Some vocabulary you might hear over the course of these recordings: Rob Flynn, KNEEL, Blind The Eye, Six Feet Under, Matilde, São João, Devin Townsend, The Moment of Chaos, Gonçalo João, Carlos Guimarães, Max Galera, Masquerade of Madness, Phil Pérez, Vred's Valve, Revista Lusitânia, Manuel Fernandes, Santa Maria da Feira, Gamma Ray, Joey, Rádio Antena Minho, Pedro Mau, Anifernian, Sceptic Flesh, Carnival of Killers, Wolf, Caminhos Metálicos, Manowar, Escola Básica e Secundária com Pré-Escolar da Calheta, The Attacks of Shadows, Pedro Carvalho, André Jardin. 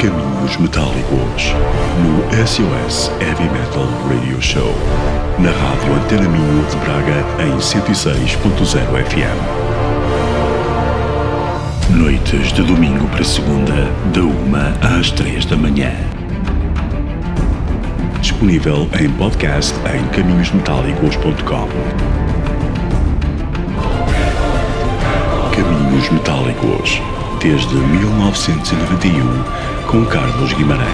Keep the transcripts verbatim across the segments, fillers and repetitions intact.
Caminhos Metálicos, no S O S Heavy Metal Radio Show, na Rádio Antena Minho de Braga em cento e seis ponto zero F M. Noites de domingo para segunda, da uma às três da manhã. Disponível em podcast em caminhos metálicos ponto com. Caminhos Metálicos, desde mil novecentos e noventa e um, com Carlos Guimarães.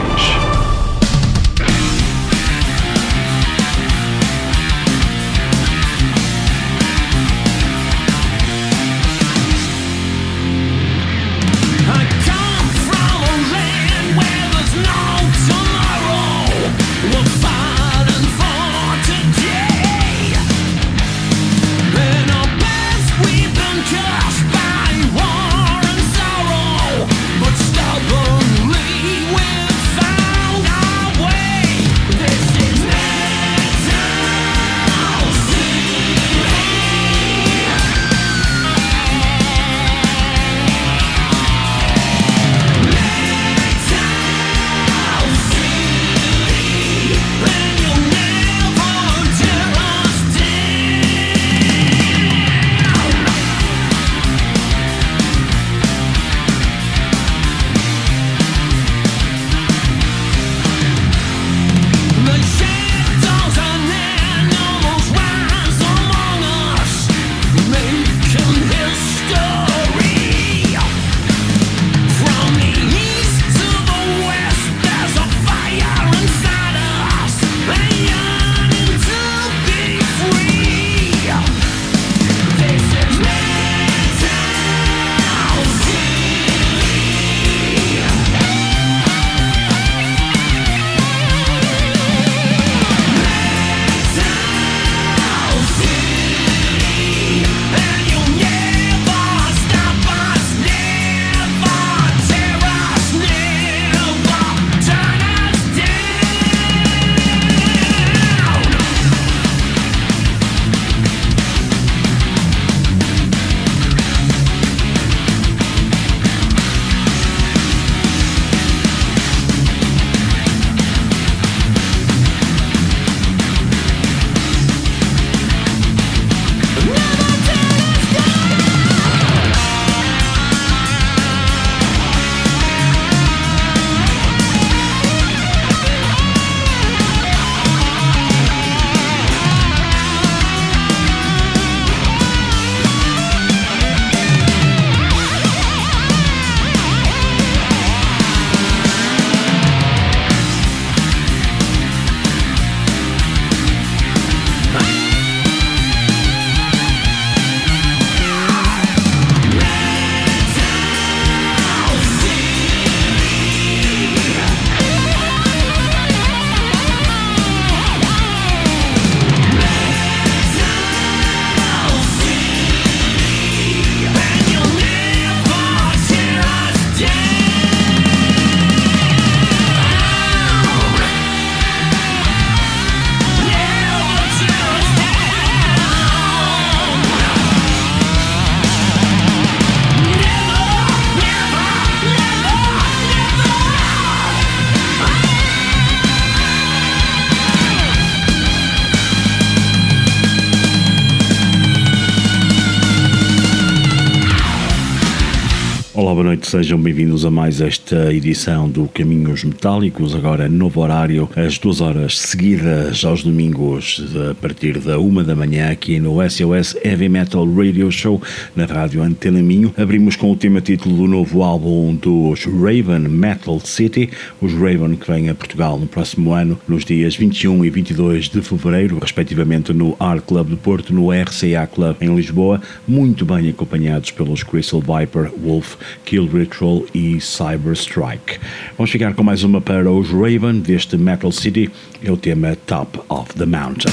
Sejam bem-vindos a mais esta edição do Caminhos Metálicos, agora novo horário, às duas horas seguidas aos domingos, a partir da uma da manhã, aqui no S O S Heavy Metal Radio Show, na Rádio Antena Minho. Abrimos com o tema título do novo álbum dos Raven, Metal City, os Raven que vêm a Portugal no próximo ano, nos dias vinte e um e vinte e dois de fevereiro, respectivamente no Art Club de Porto, no R C A Club em Lisboa, muito bem acompanhados pelos Crystal Viper, Wolf, Kill Ritual e Cyber Strike. Vamos chegar com mais uma para os Raven deste Metal City, é o tema Top of the Mountain.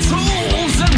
Tools and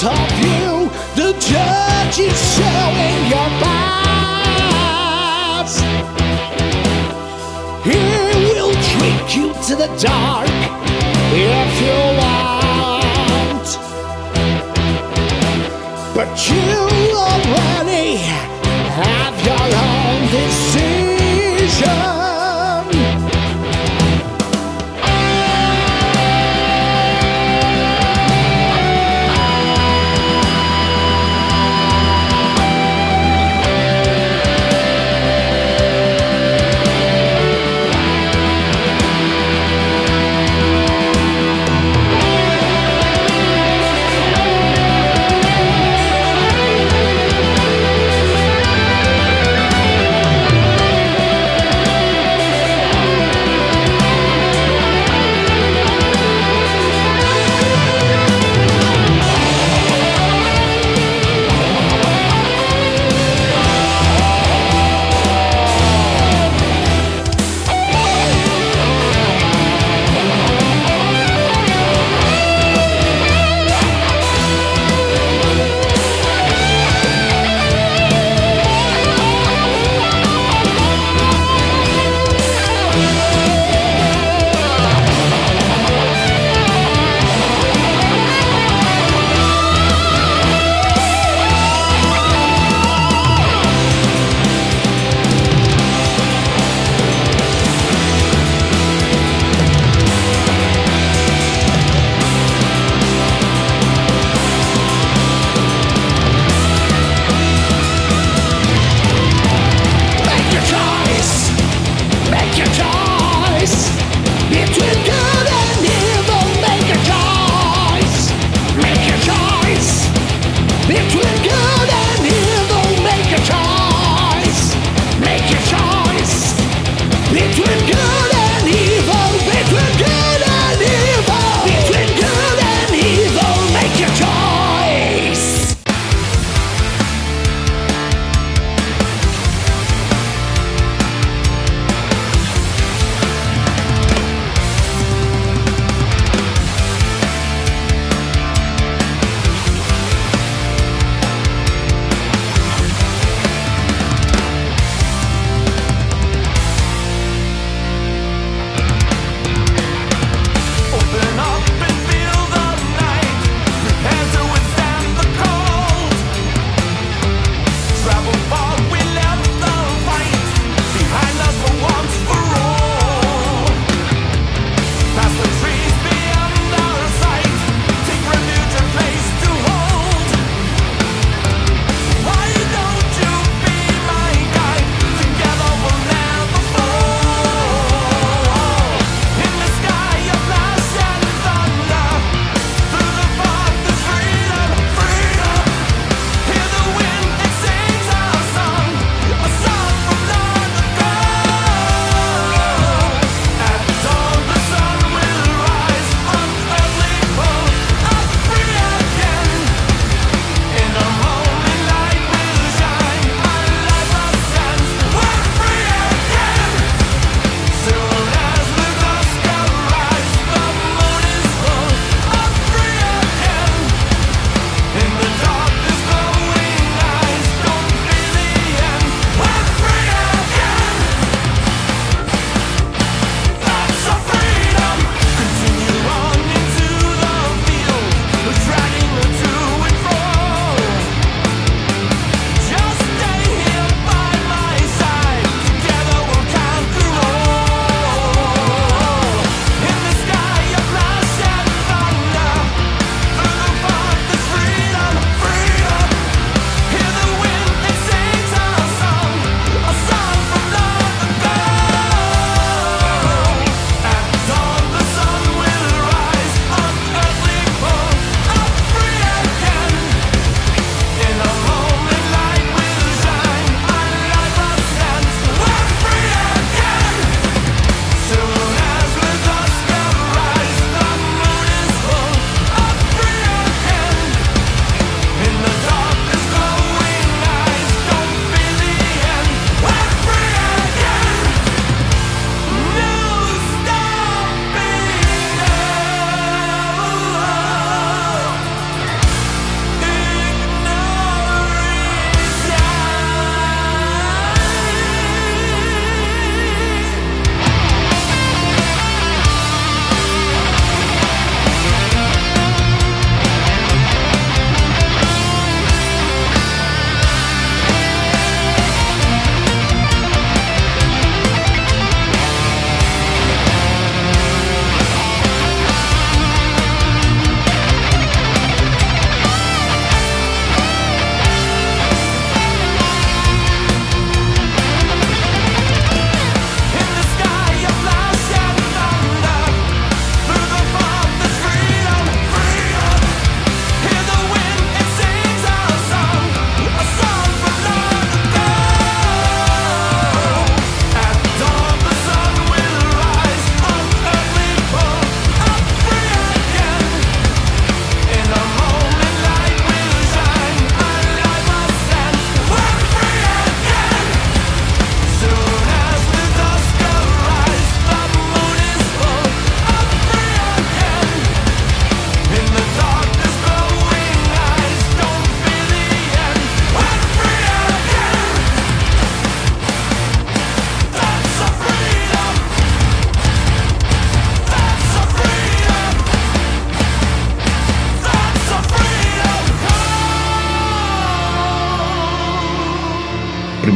front of you, the judge is showing your past. He will trick you to the dark if you want, but you already have your own decision.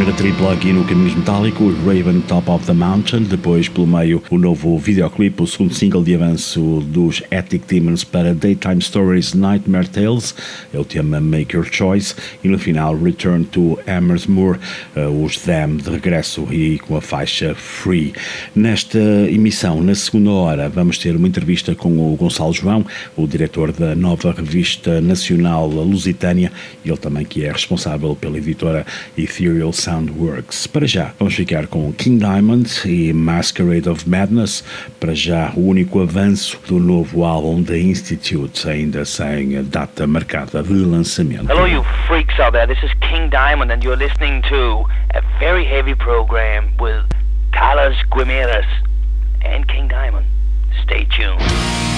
era tripla aqui no Caminhos Metálicos, Raven, Top of the Mountain, depois pelo meio o novo videoclipe, o segundo single de avanço dos Ethic Demons para Daytime Stories Nightmare Tales, é o tema Make Your Choice, e no final Return to Amherst Moor, uh, os Them de regresso e com a faixa Free. Nesta emissão, na segunda hora, vamos ter uma entrevista com o Gonçalo João, o diretor da nova revista nacional Lusitânia, e ele também que é responsável pela editora Ethereal Soundworks. Para já, vamos ficar com King Diamond e Masquerade of Madness, para já o único avanço do novo álbum da Institute, ainda sem data marcada de lançamento. Hello you freaks out there, this is King Diamond and you're listening to a very heavy program with Carlos Guimeras and King Diamond. Stay tuned. It's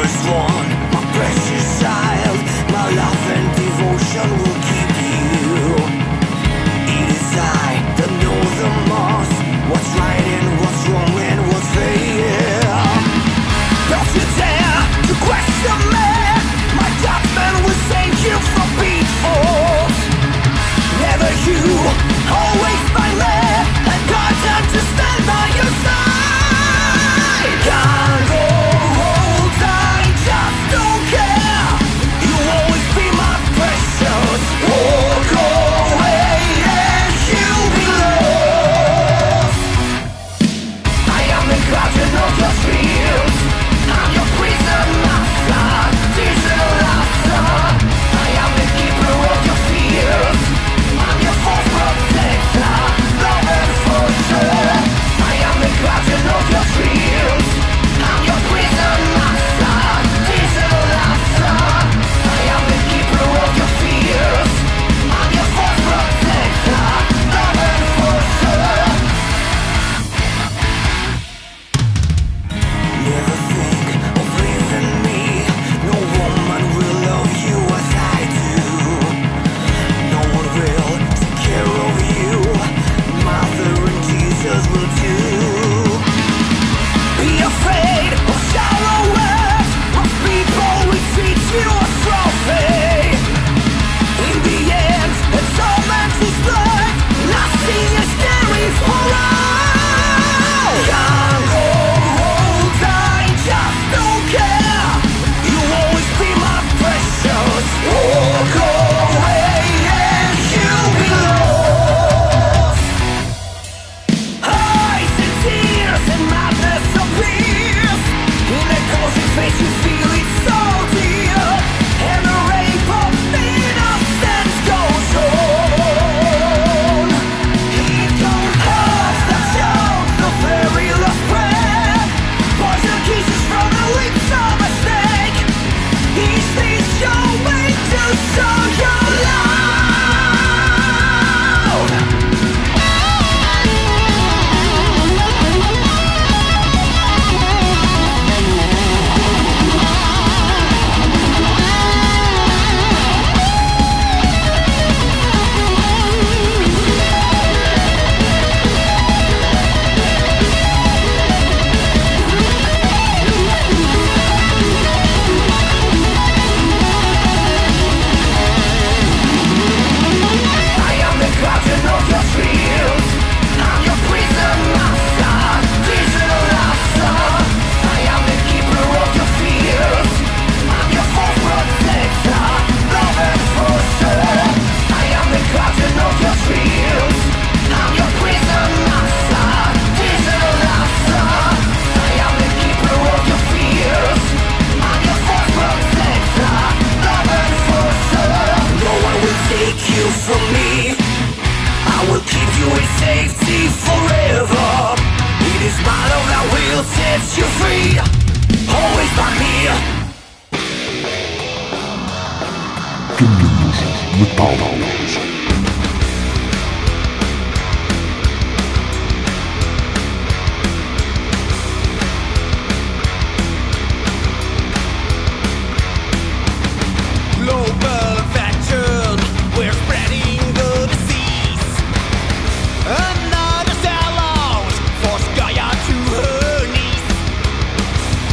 is one, my precious child. My love and devotion will keep you. It is I that know the most, what's right and what's wrong and what's fair. Don't you dare to question me. My judgment will save you from being forced. Never you, always my man, and God to stand by your side. God,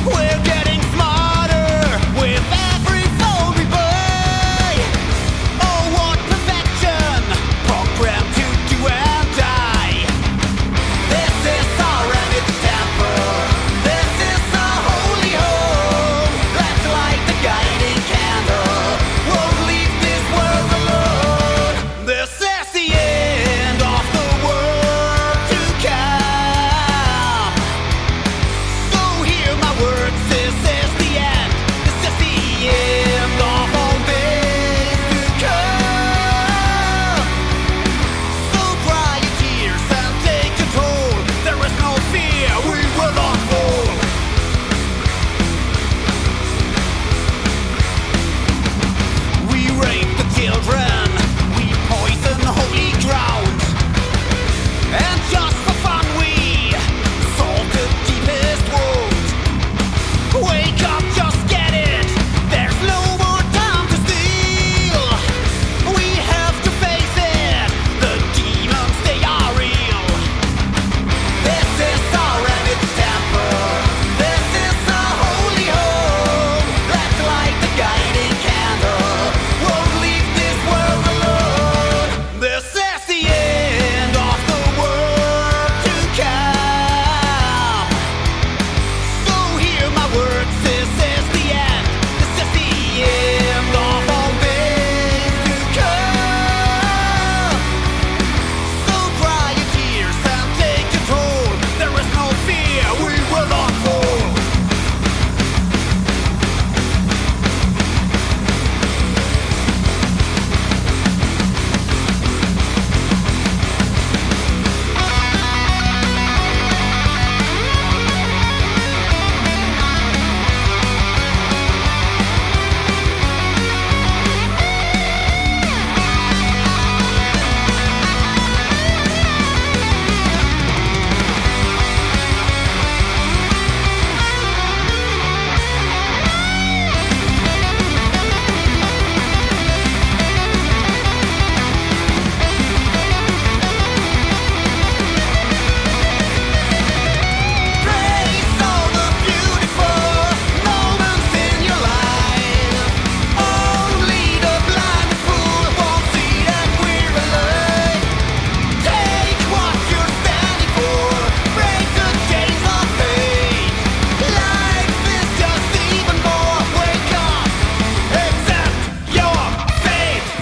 we're getting smarter with every phone we buy. Oh, what perfection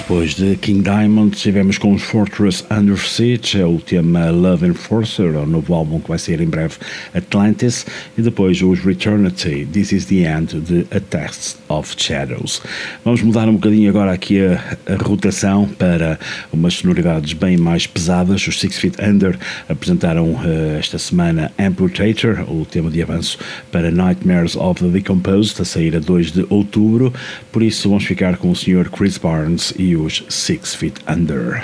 Depois de King Diamond estivemos com os Fortress Under Siege, é o tema Love Enforcer, é o novo álbum que vai sair em breve, Atlantis, e depois os Returnity, This is the End, The Attacks of Shadows. Vamos mudar um bocadinho agora aqui a, a rotação para umas sonoridades bem mais pesadas. Os Six Feet Under apresentaram uh, esta semana Amputator, o tema de avanço para Nightmares of the Decomposed, a sair a dois de outubro, por isso vamos ficar com o senhor Chris Barnes e os Six Feet Under.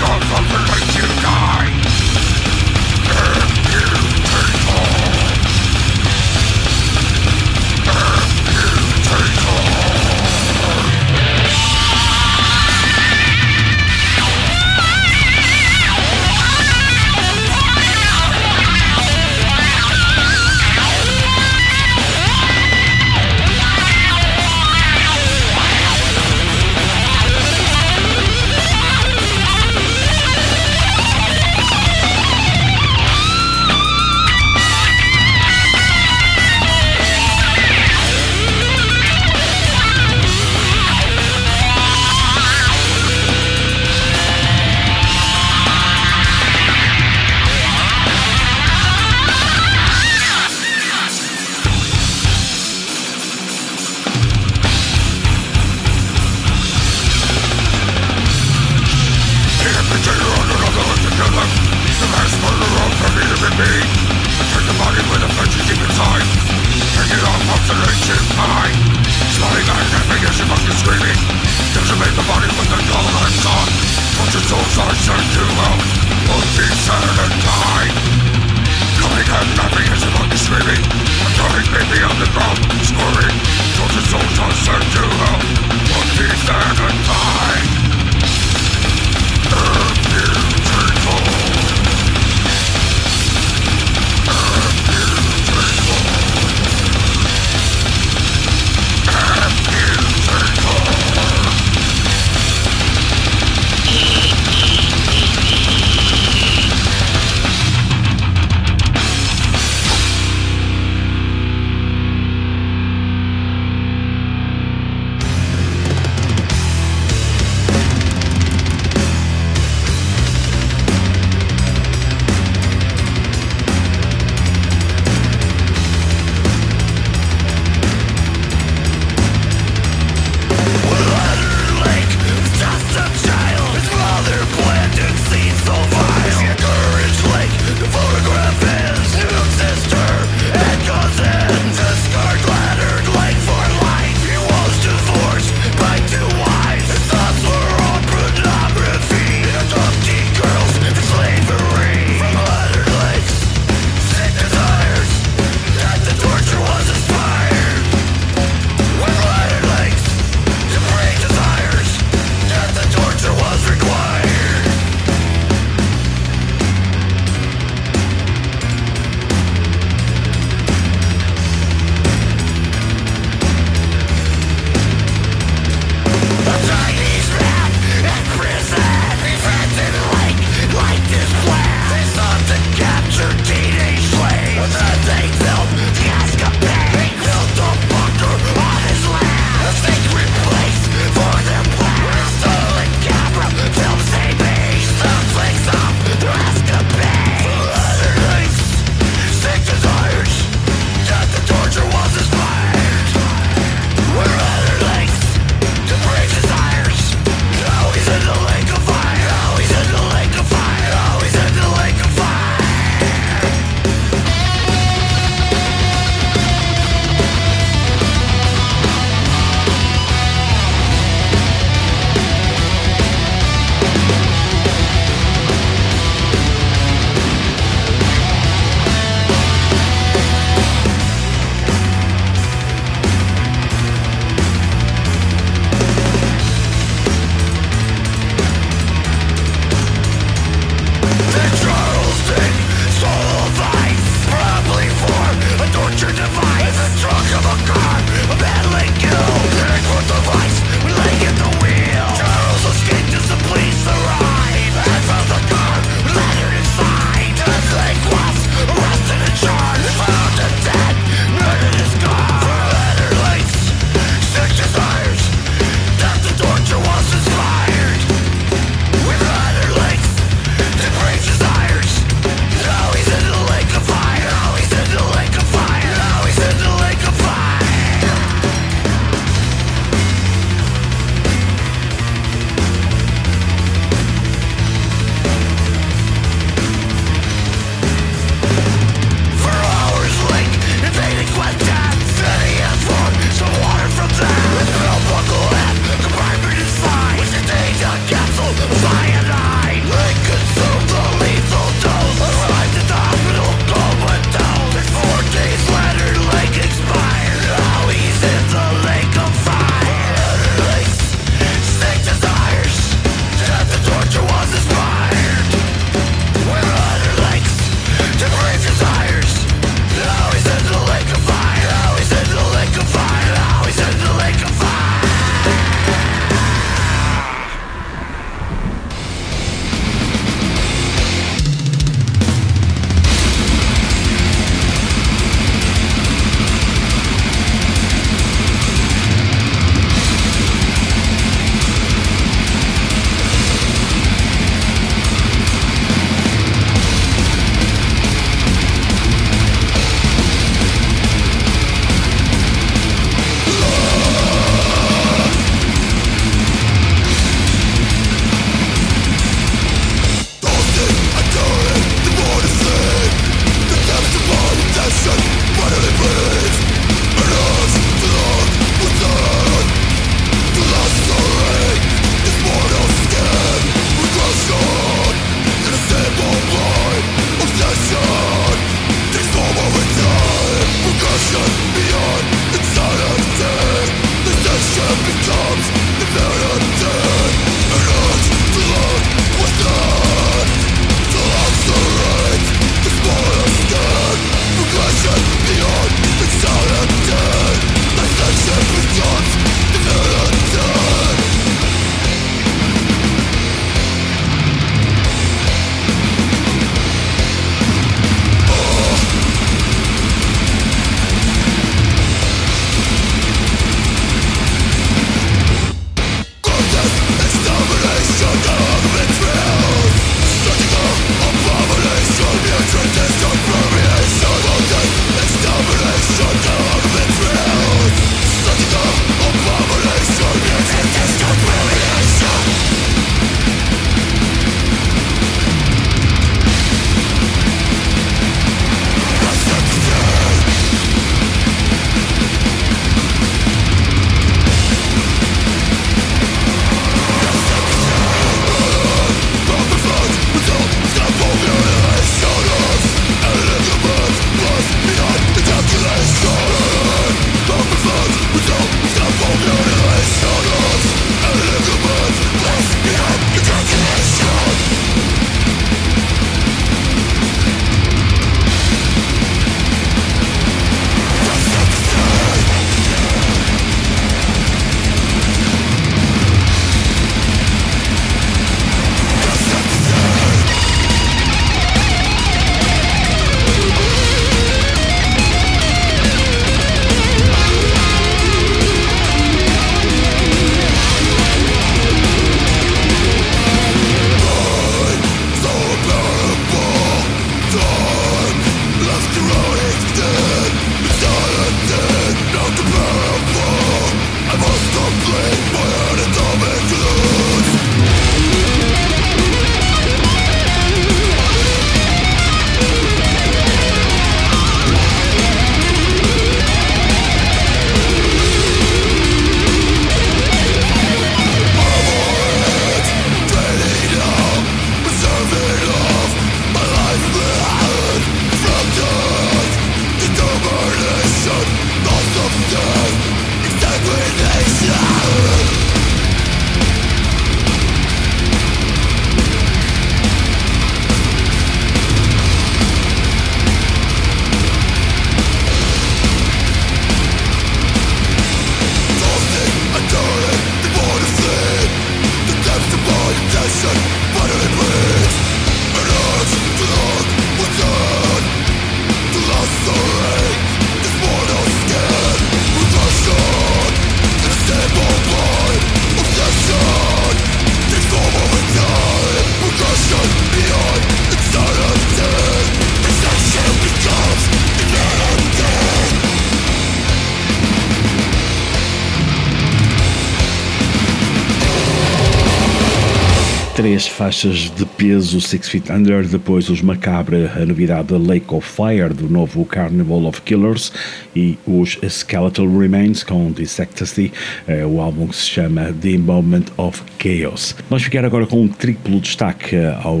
três faixas de peso, Six Feet Under, depois os Macabra, a novidade da Lake of Fire, do novo Carnival of Killers, e os Skeletal Remains com Dissectasy, eh, o álbum que se chama The Moment of Chaos. Vamos ficar agora com um triplo destaque ao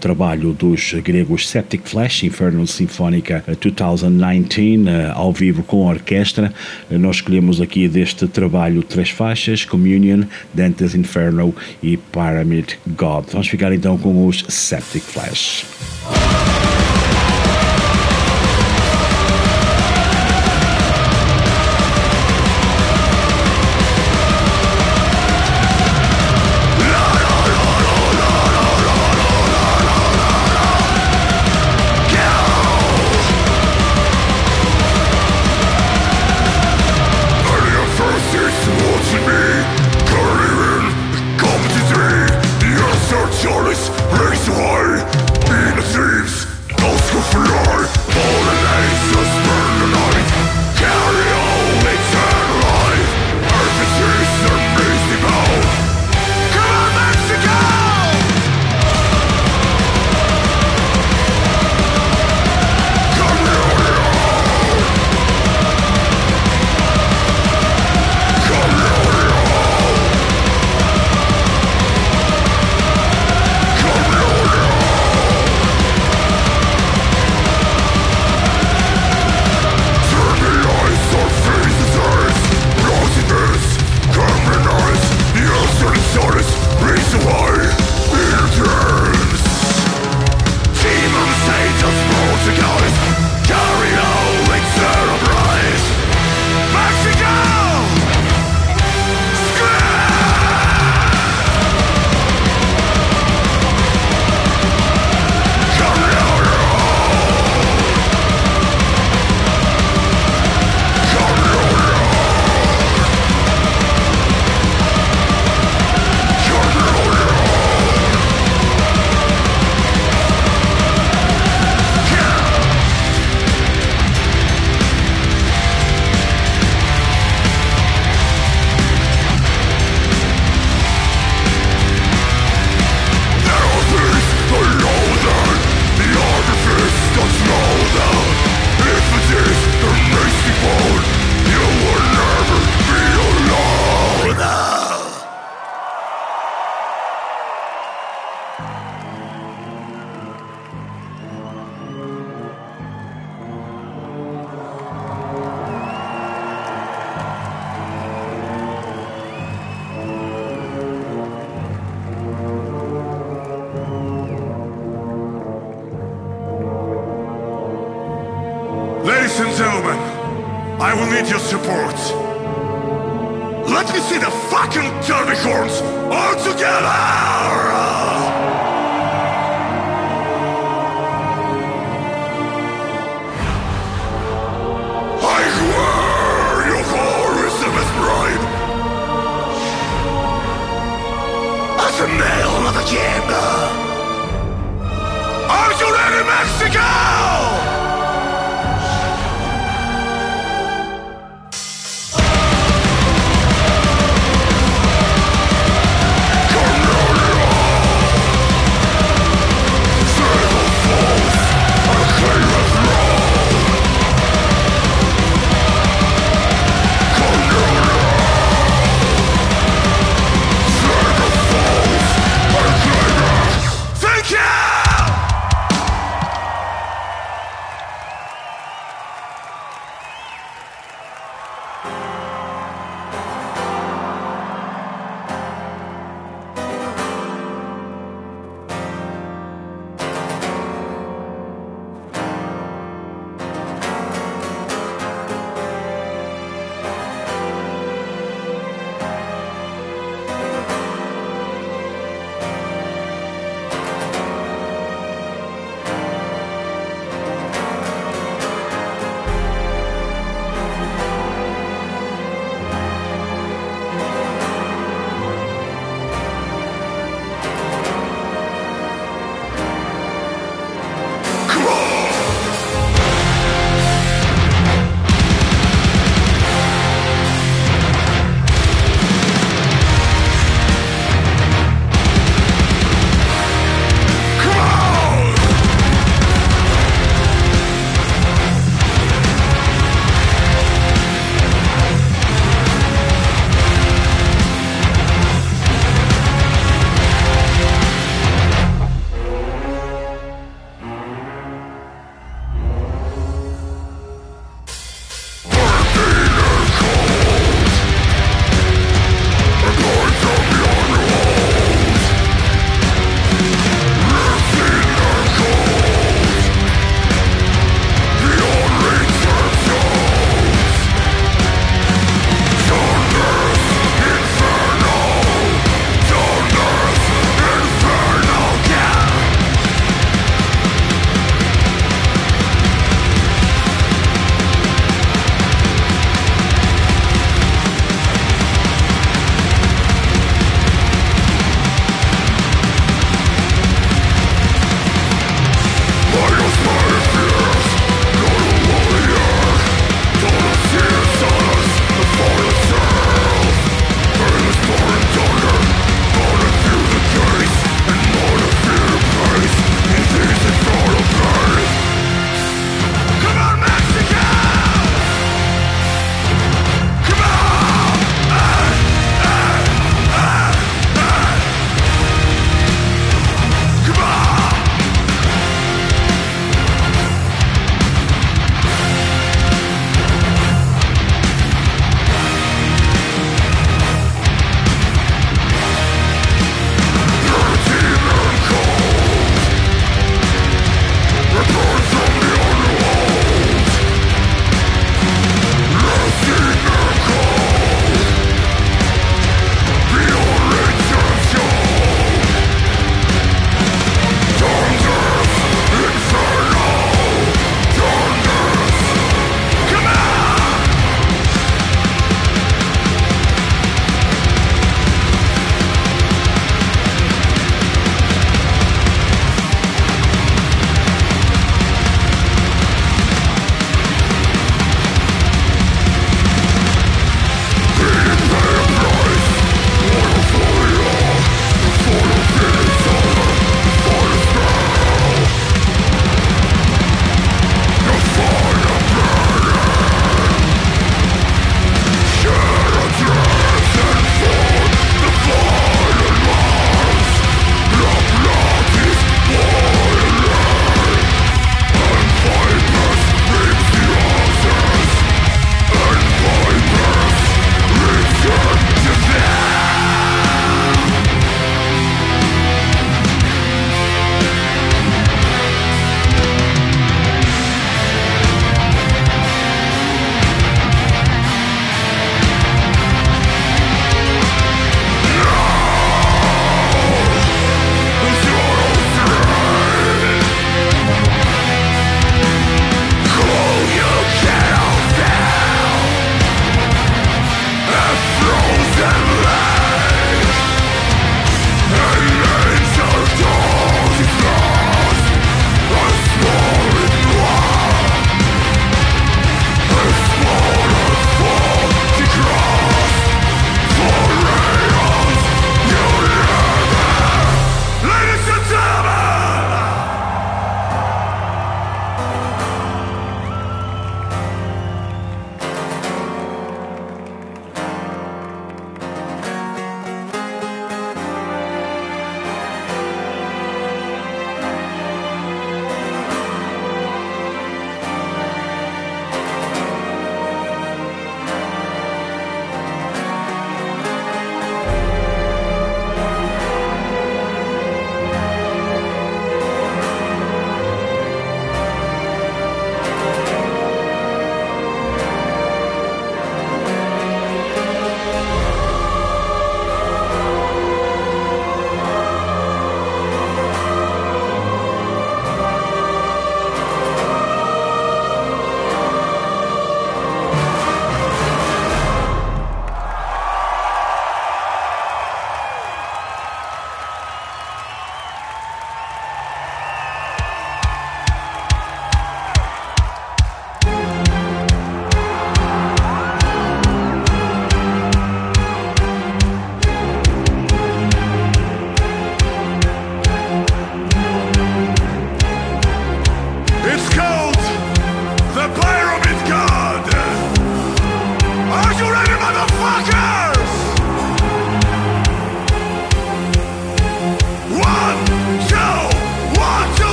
trabalho dos gregos Sceptic Flesh, Inferno Sinfónica dois mil e dezenove, ao vivo com a orquestra. Nós escolhemos aqui deste trabalho três faixas, Communion, Dante's Inferno e Pyramid God. Vamos ficar então com os Sceptic Flesh.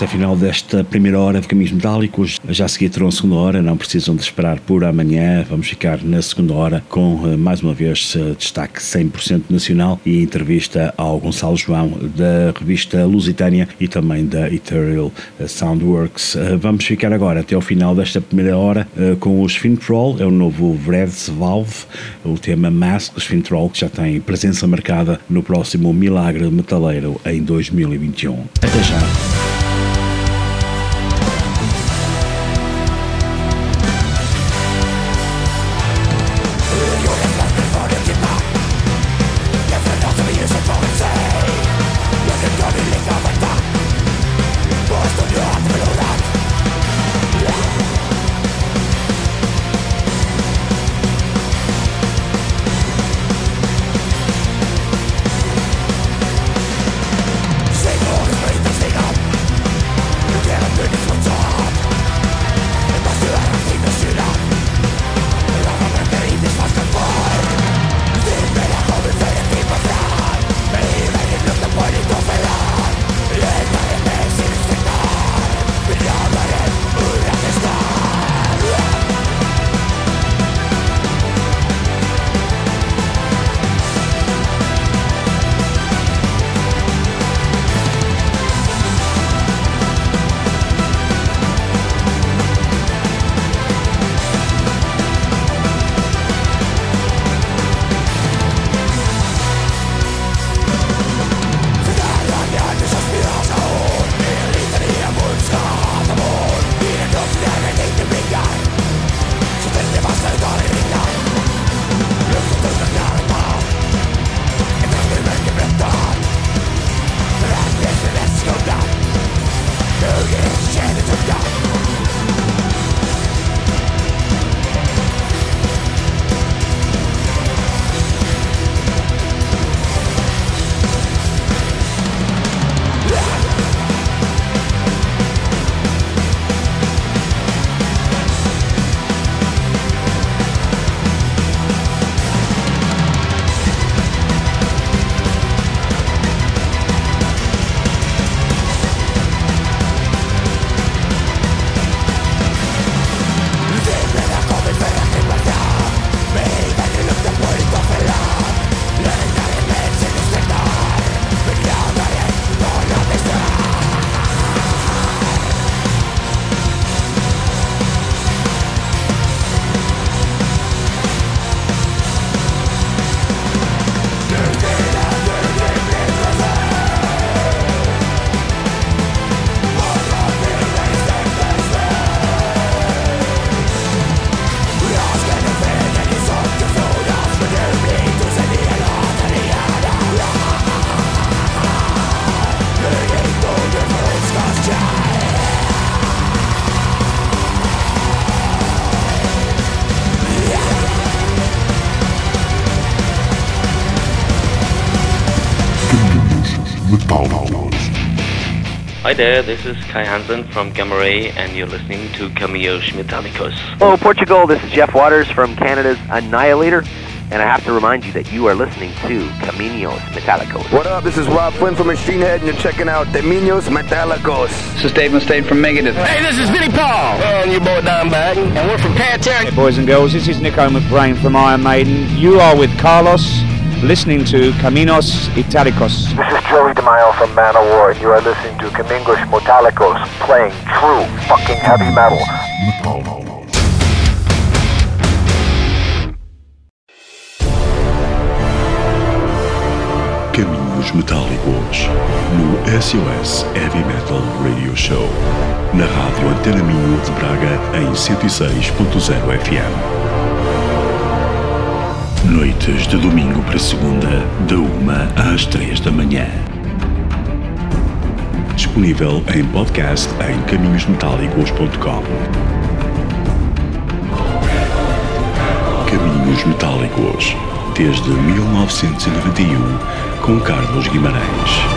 até final desta primeira hora de Caminhos Metálicos. Já a seguir terão a segunda hora, não precisam de esperar por amanhã, vamos ficar na segunda hora com, mais uma vez, destaque cem por cento nacional e entrevista ao Gonçalo João da revista Lusitânia e também da Ethereal Soundworks. Vamos ficar agora até ao final desta primeira hora com o Sphintrol, é o novo Vred's Valve, o tema Mask, o Sphintrol, que já tem presença marcada no próximo Milagre Metaleiro em dois mil e vinte e um. Até já! Hi there, this is Kai Hansen from Gamma Ray, and you're listening to Caminhos Metálicos. Hello, Portugal, this is Jeff Waters from Canada's Annihilator, and I have to remind you that you are listening to Caminhos Metálicos. What up, this is Rob Flynn from Machine Head, and you're checking out Caminhos Metálicos. This is Dave Mustaine from Megadeth. Hey, this is Vinnie Paul. Well, and your boy Don Biden, and we're from Pantera. Hey, boys and girls, this is Nico McBrain from Iron Maiden. You are with Carlos, listening to Caminhos Metálicos. This is Joey DeMaio from Manowar, and you are listening to Caminhos Metálicos, playing true fucking heavy metal. Caminhos Metálicos, no S O S Heavy Metal Radio Show, na Rádio Antena Minho de Braga, em cento e seis ponto zero F M. Noites de domingo para segunda, da uma às três da manhã. Disponível em podcast em caminhos metálicos ponto com. Caminhos Metálicos, desde mil novecentos e noventa e um, com Carlos Guimarães.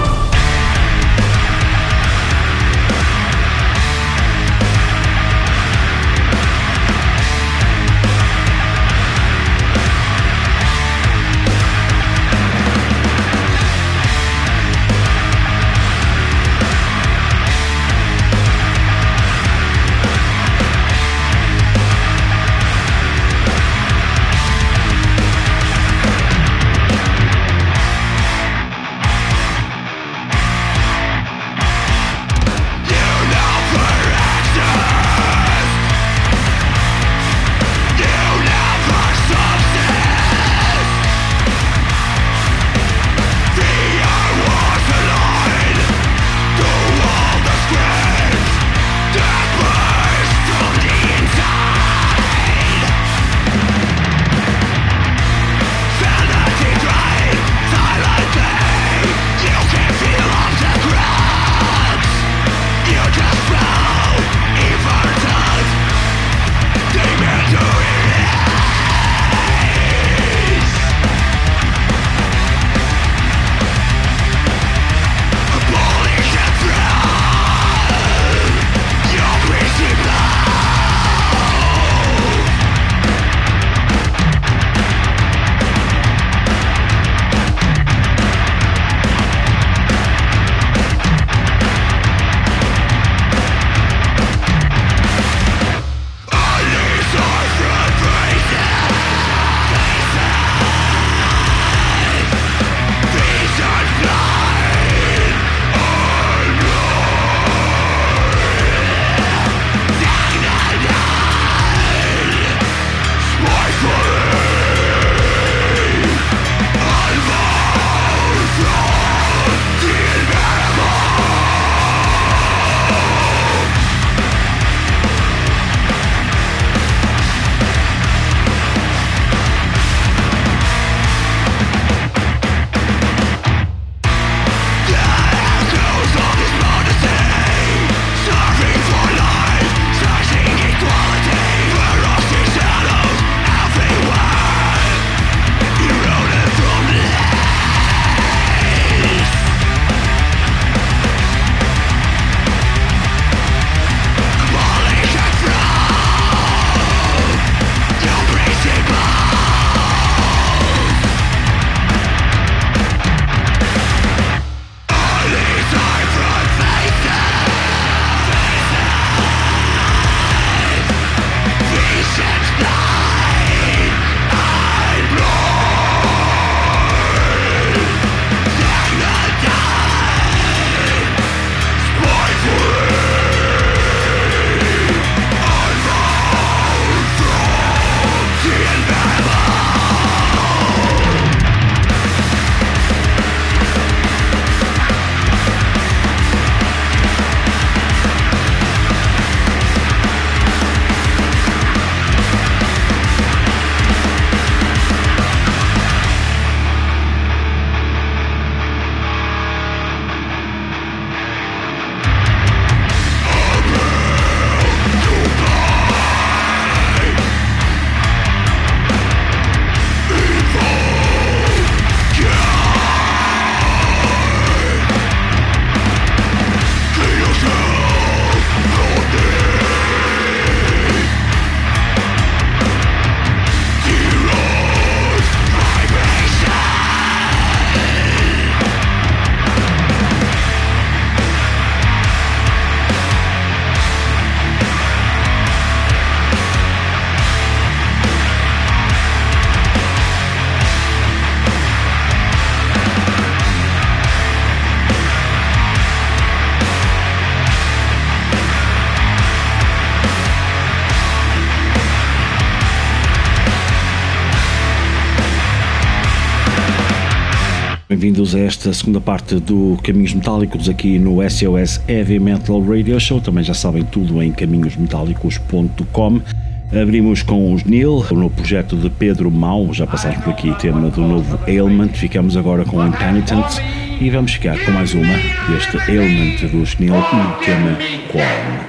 Bem-vindos a esta segunda parte do Caminhos Metálicos aqui no S O S Heavy Metal Radio Show, também já sabem tudo em caminhos metálicos ponto com. Abrimos com os KNEEL, o novo projeto de Pedro Mau, já passaram por aqui o tema do novo Ailment, ficamos agora com Impenitent e vamos ficar com mais uma deste Ailment dos KNEEL e o tema Qualm.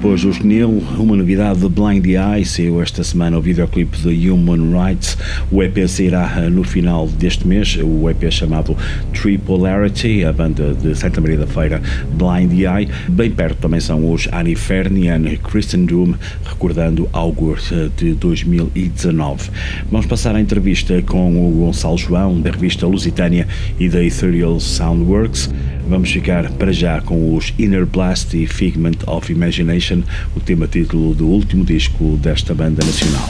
Depois dos KNEEL, uma novidade de Blind The Eye, saiu esta semana o videoclipe de Human Rights. O E P sairá no final deste mês, o E P é chamado Tripolarity, a banda de Santa Maria da Feira, Blind The Eye. Bem perto também são os Anifernian e Christendom, recordando agosto de dois mil e dezanove. Vamos passar a entrevista com o Gonçalo João, da revista Lusitânia e da Ethereal Soundworks. Vamos ficar para já com os Inner Blast e Figment of Imagination, o tema título do último disco desta banda nacional.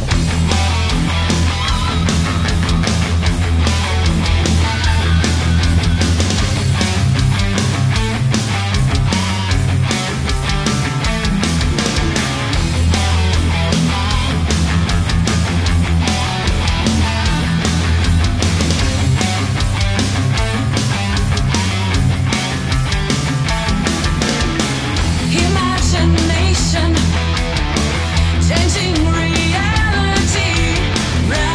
Imagination, changing reality.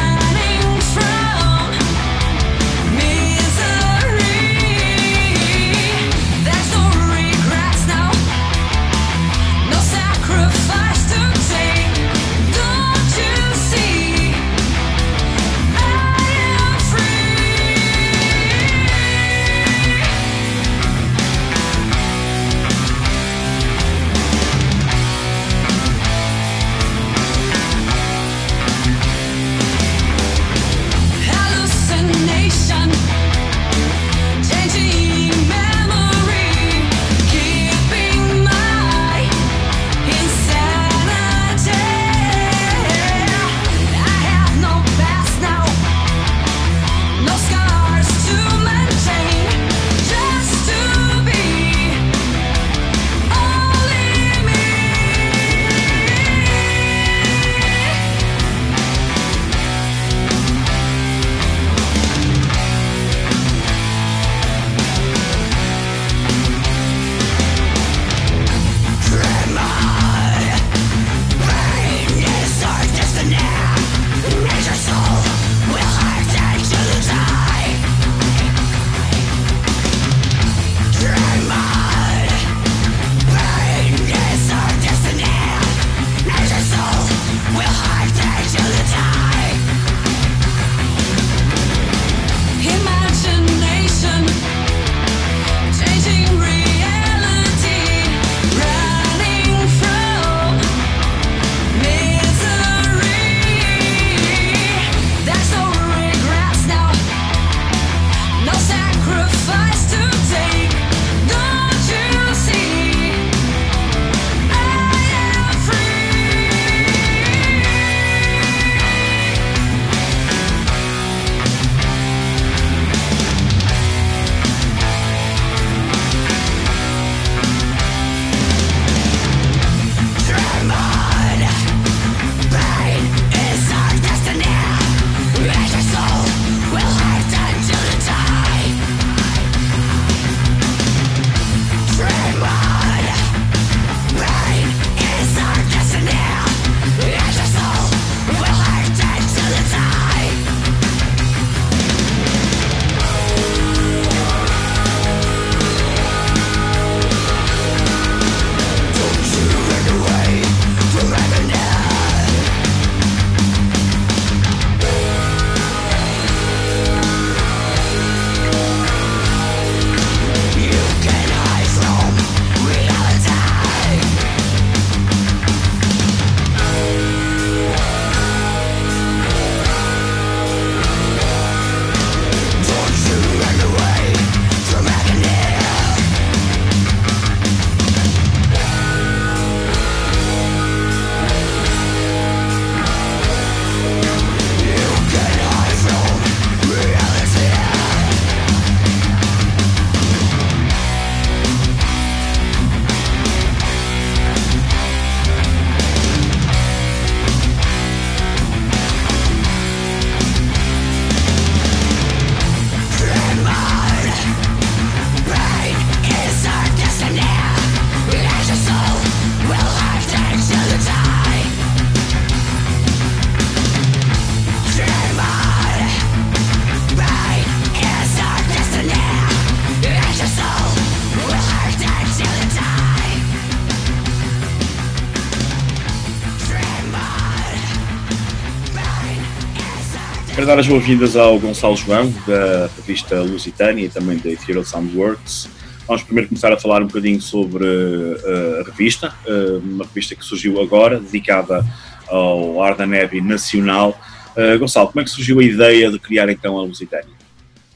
quero dar as boas-vindas ao Gonçalo João, da revista Lusitânia e também da Ethereal Soundworks. Vamos primeiro começar a falar um bocadinho sobre uh, a revista, uh, uma revista que surgiu agora, dedicada ao Ar da Neve Nacional. Uh, Gonçalo, como é que surgiu a ideia de criar então a Lusitânia?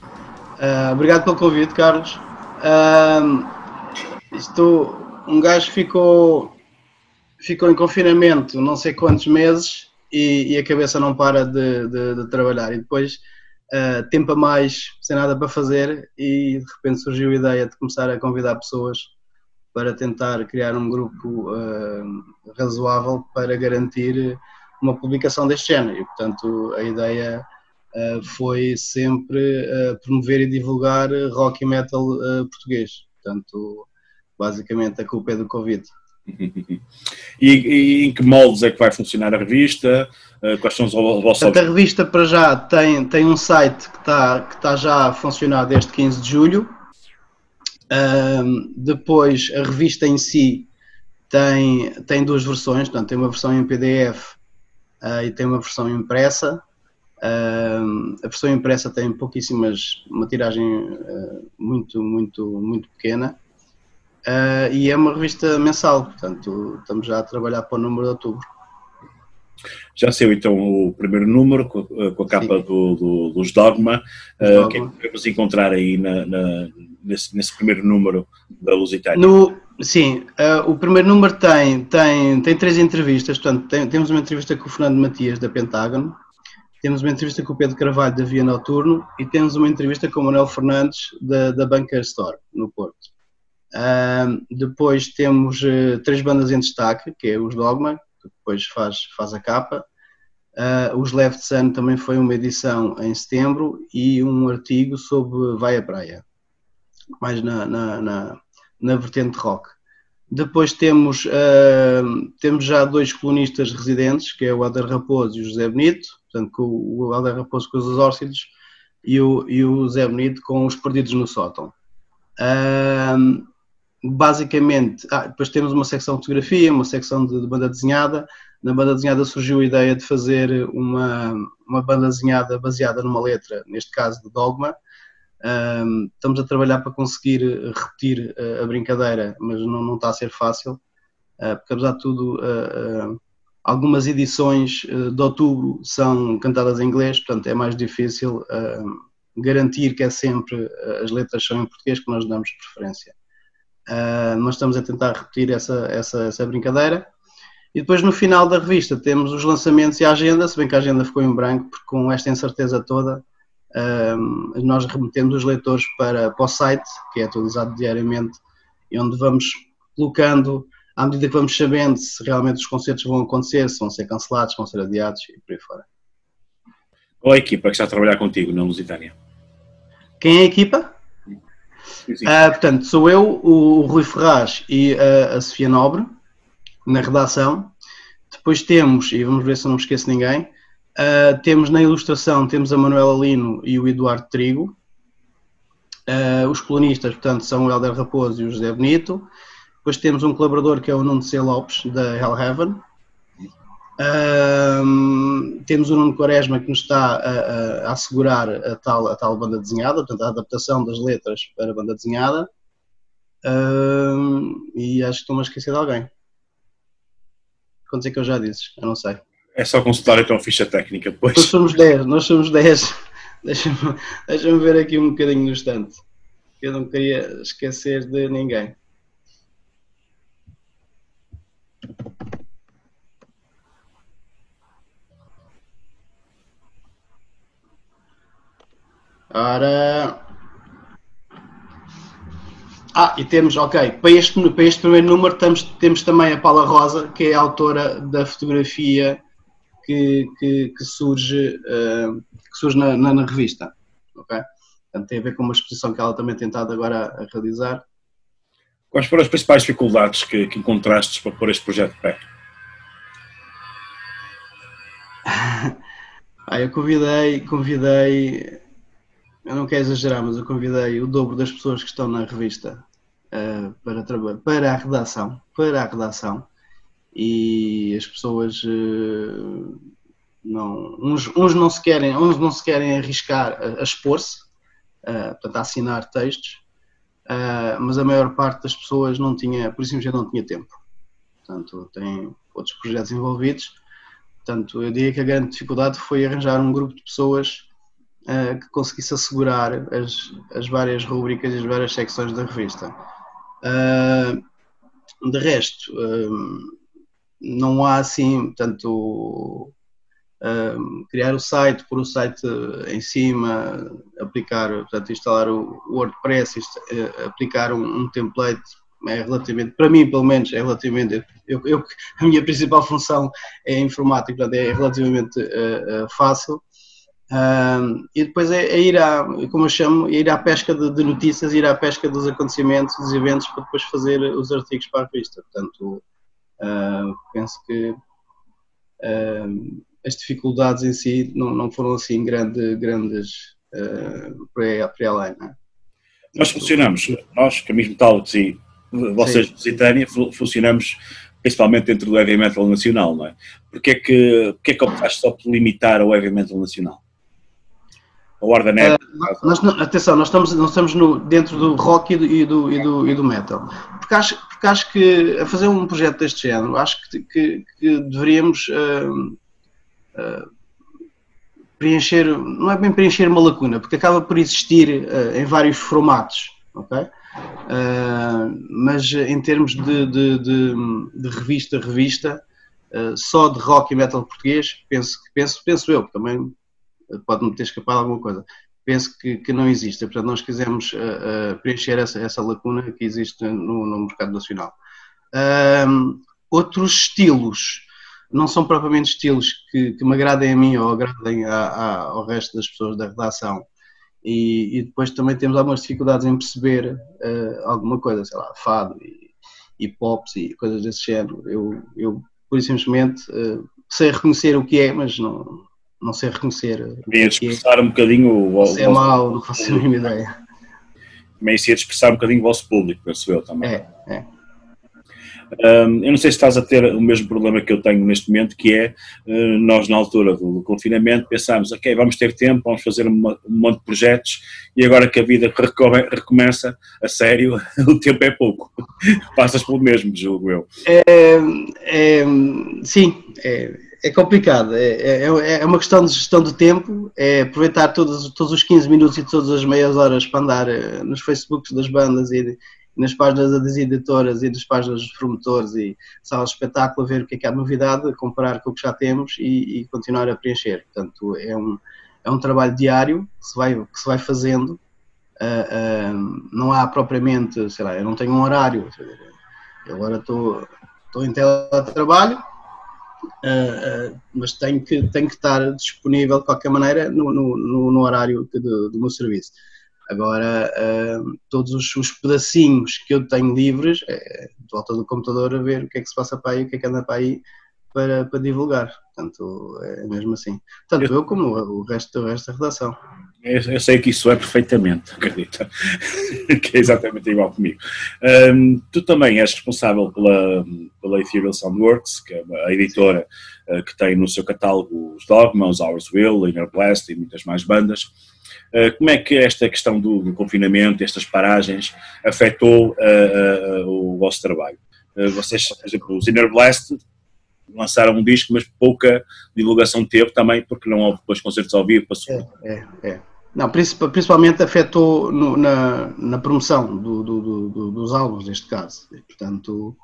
Uh, obrigado pelo convite, Carlos. Uh, isto, um gajo ficou, ficou em confinamento não sei quantos meses, E, e a cabeça não para de, de, de trabalhar, e depois uh, tempo a mais, sem nada para fazer, e de repente surgiu a ideia de começar a convidar pessoas para tentar criar um grupo uh, razoável para garantir uma publicação deste género, e portanto a ideia uh, foi sempre uh, promover e divulgar rock e metal uh, português, portanto basicamente a culpa é do Covid. E, e em que moldes é que vai funcionar a revista? Quais são os vossos... A revista para já tem, tem um site que está que tá já a funcionar desde quinze de julho. Um, depois a revista em si tem, tem duas versões, portanto tem uma versão em P D F uh, e tem uma versão impressa. Um, a versão impressa tem pouquíssimas, uma tiragem uh, muito, muito, muito pequena. Uh, e é uma revista mensal, portanto estamos já a trabalhar para o número de outubro. Já saiu então o primeiro número, com a, com a capa do, do, dos Dogma. Dogma. Uh, o que é que podemos encontrar aí na, na, nesse, nesse primeiro número da Lusitânia? No, sim, uh, o primeiro número tem, tem, tem três entrevistas, portanto tem, temos uma entrevista com o Fernando Matias da Pentágono, temos uma entrevista com o Pedro Carvalho da Via Noturno e temos uma entrevista com o Manuel Fernandes da, da Bunker Store, no Porto. Uh, depois temos uh, três bandas em destaque, que é os Dogma, que depois faz, faz a capa, uh, os Left Sun também foi uma edição em setembro e um artigo sobre Vai à Praia, mais na, na, na, na vertente rock. Depois temos, uh, temos já dois colunistas residentes, que é o Alder Raposo e o José Benito, portanto com o Alder Raposo com os Exórcidos e o, e o José Benito com os Perdidos no Sótão. Uh, basicamente, ah, depois temos uma secção de fotografia, uma secção de, de banda desenhada. Na banda desenhada surgiu a ideia de fazer uma, uma banda desenhada baseada numa letra, neste caso de Dogma. Uh, estamos a trabalhar para conseguir repetir uh, a brincadeira, mas não, não está a ser fácil, uh, porque apesar de tudo uh, uh, algumas edições uh, de outubro são cantadas em inglês, portanto é mais difícil uh, garantir que é sempre as letras são em português, que nós damos preferência. Uh, nós estamos a tentar repetir essa, essa, essa brincadeira. E depois no final da revista temos os lançamentos e a agenda, se bem que a agenda ficou em branco, porque com esta incerteza toda uh, nós remetemos os leitores para, para o site, que é atualizado diariamente, e onde vamos colocando, à medida que vamos sabendo se realmente os concertos vão acontecer, se vão ser cancelados, se vão ser adiados e por aí fora. Qual é a equipa que está a trabalhar contigo na Lusitânia? Quem é a equipa? Ah, portanto, sou eu, o Rui Ferraz e a, a Sofia Nobre, na redação. Depois temos, e vamos ver se não me esqueço ninguém, uh, temos na ilustração, temos a Manuela Lino e o Eduardo Trigo. Uh, os colunistas, portanto, são o Helder Raposo e o José Benito. Depois temos um colaborador que é o Nuno C. Lopes, da Hellhaven. Uh, temos o Nuno Quaresma que nos está a, a assegurar a tal, a tal banda desenhada, portanto a adaptação das letras para a banda desenhada, uh, e acho que estou-me a esquecer de alguém. Quantos é que eu já disse? Eu não sei. É só consultar então a ficha técnica depois. Nós somos dez, nós somos dez. Deixa-me deixa-me ver aqui um bocadinho no instante. Eu não queria esquecer de ninguém. Ora... Ah, e temos, ok, para este, para este primeiro número temos, temos também a Paula Rosa, que é a autora da fotografia que, que, que surge, uh, que surge na, na, na revista, ok? Portanto, tem a ver com uma exposição que ela também tem estado agora a, a realizar. Quais foram as principais dificuldades que, que encontrastes para pôr este projeto de pé? Ah, eu convidei, convidei... Eu não quero exagerar, mas eu convidei o dobro das pessoas que estão na revista uh, para, para a redação, para a redação, e as pessoas uh, não, uns, uns, não se querem, uns não se querem arriscar a, a expor-se, uh, portanto, a assinar textos, uh, mas a maior parte das pessoas não tinha, por isso já não tinha tempo. Portanto, tem outros projetos envolvidos. Portanto, eu diria que a grande dificuldade foi arranjar um grupo de pessoas uh, que conseguisse assegurar as, as várias rubricas e as várias secções da revista. Uh, de resto, uh, não há assim, portanto, uh, criar o site, pôr o site em cima, aplicar, portanto, instalar o WordPress, insta, uh, aplicar um, um template. É relativamente, para mim pelo menos, é relativamente, eu, eu, a minha principal função é informática, portanto é relativamente uh, uh, fácil. Uh, e depois é, é ir à, como eu chamo, é ir à pesca de, de notícias, ir à pesca dos acontecimentos, dos eventos, para depois fazer os artigos para a revista. Portanto, uh, penso que uh, as dificuldades em si não, não foram assim grande, grandes uh, por aí, por aí além, não é? Nós funcionamos, nós, Caminhos Metálicos e vocês de Lusitânia, funcionamos principalmente dentro do heavy metal nacional, não é? Porquê é que, porquê é que optaste só por limitar ao heavy metal nacional? A Horda Negra? Uh, nós, atenção, nós estamos, nós estamos no, dentro do rock e do, e do, e do, e do metal. Porque acho, porque acho que, a fazer um projeto deste género, acho que, que, que deveríamos uh, uh, preencher, não é bem preencher uma lacuna, porque acaba por existir uh, em vários formatos, ok? Uh, mas em termos de, de, de, de revista a revista, uh, só de rock e metal português, penso, penso, penso eu, também pode-me ter escapado alguma coisa, penso que, que não existe. Portanto, nós quisemos uh, uh, preencher essa, essa lacuna que existe no, no mercado nacional. Uh, outros estilos, não são propriamente estilos que, que me agradem a mim ou agradem a, a, ao resto das pessoas da redação. E, e depois também temos algumas dificuldades em perceber uh, alguma coisa, sei lá, fado e, e pops e coisas desse género. Eu, eu por simplesmente, uh, sei reconhecer o que é, mas não, não sei reconhecer. Meio expressar é. um bocadinho o, o, o é mau, não faço a mínima ideia. Meio se expressar um bocadinho o vosso público, penso eu também. É, é. Um, eu não sei se estás a ter o mesmo problema que eu tenho neste momento, que é, uh, nós na altura do, do confinamento pensámos, ok, vamos ter tempo, vamos fazer uma, um monte de projetos, e agora que a vida recome, recomeça a sério, o tempo é pouco, passas pelo mesmo, julgo eu. É, é, sim, é, é complicado, é, é, é uma questão de gestão do tempo, é aproveitar todos, todos os quinze minutos e todas as meias horas para andar nos Facebooks das bandas e nas páginas das editoras e nas páginas dos promotores e salas de espetáculo, a ver o que é que há de novidade, comparar com o que já temos e, e continuar a preencher. Portanto, é um, é um trabalho diário que se vai, que se vai fazendo. Uh, uh, não há propriamente, sei lá, eu não tenho um horário. Eu agora estou em teletrabalho, uh, uh, mas tenho que, tenho que estar disponível de qualquer maneira no, no, no horário do, do meu serviço. Agora, uh, todos os, os pedacinhos que eu tenho livres, é, de volta do computador a ver o que é que se passa para aí, o que é que anda para aí, para, para divulgar. Portanto, é mesmo assim. Tanto eu, eu como o resto, o resto da redação. Eu, eu sei que isso é perfeitamente, acredita, que é exatamente igual comigo. Um, tu também és responsável pela, pela Ethereal Soundworks, que é a editora uh, que tem no seu catálogo os Dogma, os Hours Will, Inner Blast e muitas mais bandas. Como é que esta questão do, do confinamento, estas paragens, afetou uh, uh, o vosso trabalho? Uh, vocês, por exemplo, os Inner Blast lançaram um disco, mas pouca divulgação teve também, porque não houve depois concertos ao vivo. Para é, é, é. Não, principalmente afetou no, na, na promoção do, do, do, dos álbuns, neste caso. Portanto,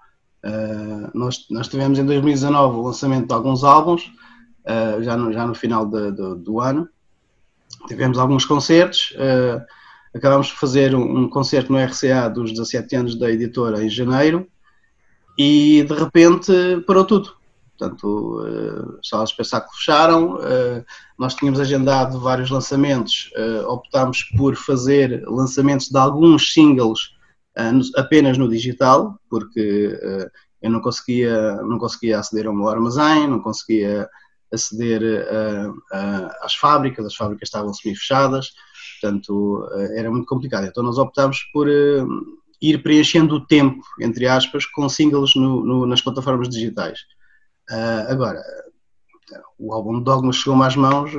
uh, nós, nós tivemos em dois mil e dezanove o lançamento de alguns álbuns, uh, já, no, já no final de, de, do ano. Tivemos alguns concertos, uh, acabámos de fazer um, um concerto no R C A dos dezassete anos da editora em janeiro e de repente parou tudo. Portanto, uh, as salas de espetáculo fecharam, uh, nós tínhamos agendado vários lançamentos, uh, optámos por fazer lançamentos de alguns singles uh, no, apenas no digital, porque uh, eu não conseguia, não conseguia aceder ao meu armazém, não conseguia aceder uh, uh, às fábricas, as fábricas estavam semi-fechadas, portanto uh, era muito complicado. Então nós optámos por uh, ir preenchendo o tempo, entre aspas, com singles no, no, nas plataformas digitais. Uh, agora, o álbum de Dogma chegou-me às mãos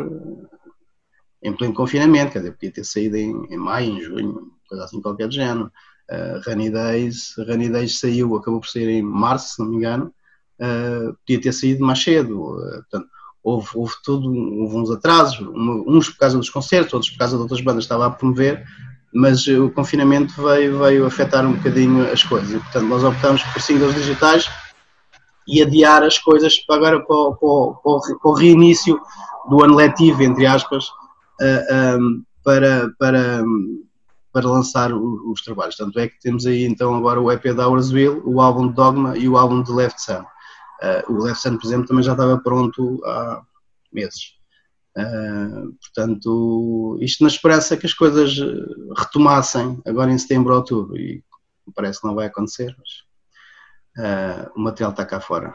em pleno confinamento, quer dizer, podia ter saído em, em maio, em junho, coisa assim qualquer de género. Uh, Rainy Days, Rainy Days saiu, acabou por sair em março, se não me engano, uh, podia ter saído mais cedo, uh, portanto, houve, houve tudo, houve uns atrasos, uns por causa dos concertos, outros por causa de outras bandas que estava a promover, mas o confinamento veio, veio afetar um bocadinho as coisas, e, portanto, nós optámos por singles digitais e adiar as coisas para agora para o, para o, para o reinício do ano letivo, entre aspas, uh, um, para, para, um, para lançar o, os trabalhos. Tanto é que temos aí então agora o E P da Hoursville, o álbum de Dogma e o álbum de Left Sun. Uh, o Left Sun, por exemplo, também já estava pronto há meses. Uh, portanto, isto na esperança que as coisas retomassem agora em setembro ou outubro, e parece que não vai acontecer, mas... Uh, o material está cá fora.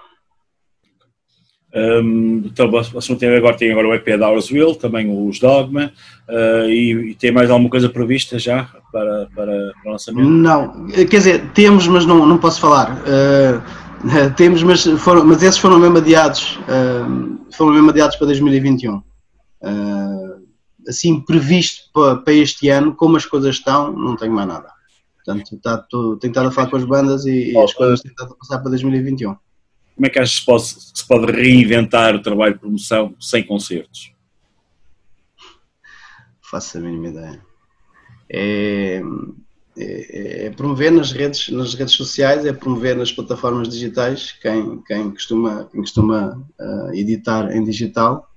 Um, então, agora tem agora o E P da Hoursville, também os Dogma, uh, e, e tem mais alguma coisa prevista já para, para o lançamento? Não, quer dizer, temos, mas não, não posso falar. Uh, temos, mas, foram, mas esses foram mesmo adiados, uh, foram mesmo adiados para dois mil e vinte e um. Uh, assim, previsto para, para este ano, como as coisas estão, não tenho mais nada. Portanto, está, estou, tenho estado a falar com as bandas e, e as coisas têm estado a passar para dois mil e vinte e um. Como é que achas que se pode reinventar o trabalho de promoção sem concertos? Faço a mínima ideia. É, é, é promover nas redes, nas redes sociais, é promover nas plataformas digitais, quem, quem costuma, quem costuma uh, editar em digital.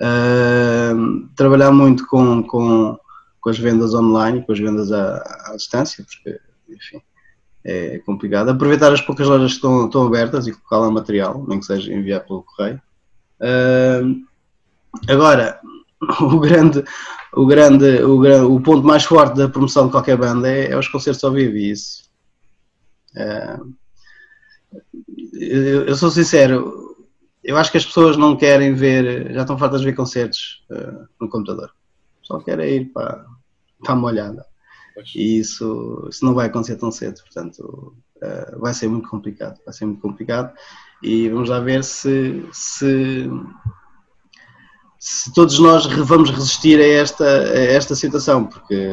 Uh, trabalhar muito com... com com as vendas online, com as vendas à, à distância, porque, enfim, é complicado. Aproveitar as poucas lojas que estão, estão abertas e colocar lá material, nem que seja enviar pelo correio. Uh, agora, o grande, o grande, o grande, o ponto mais forte da promoção de qualquer banda é, é os concertos ao vivo, e isso. Uh, eu, eu sou sincero, eu acho que as pessoas não querem ver, já estão fartas de ver concertos uh, no computador. Só quero ir para, para uma olhada. Pois. E isso, isso não vai acontecer tão cedo, portanto, uh, vai ser muito complicado, vai ser muito complicado, e vamos lá ver se, se, se todos nós vamos resistir a esta, a esta situação, porque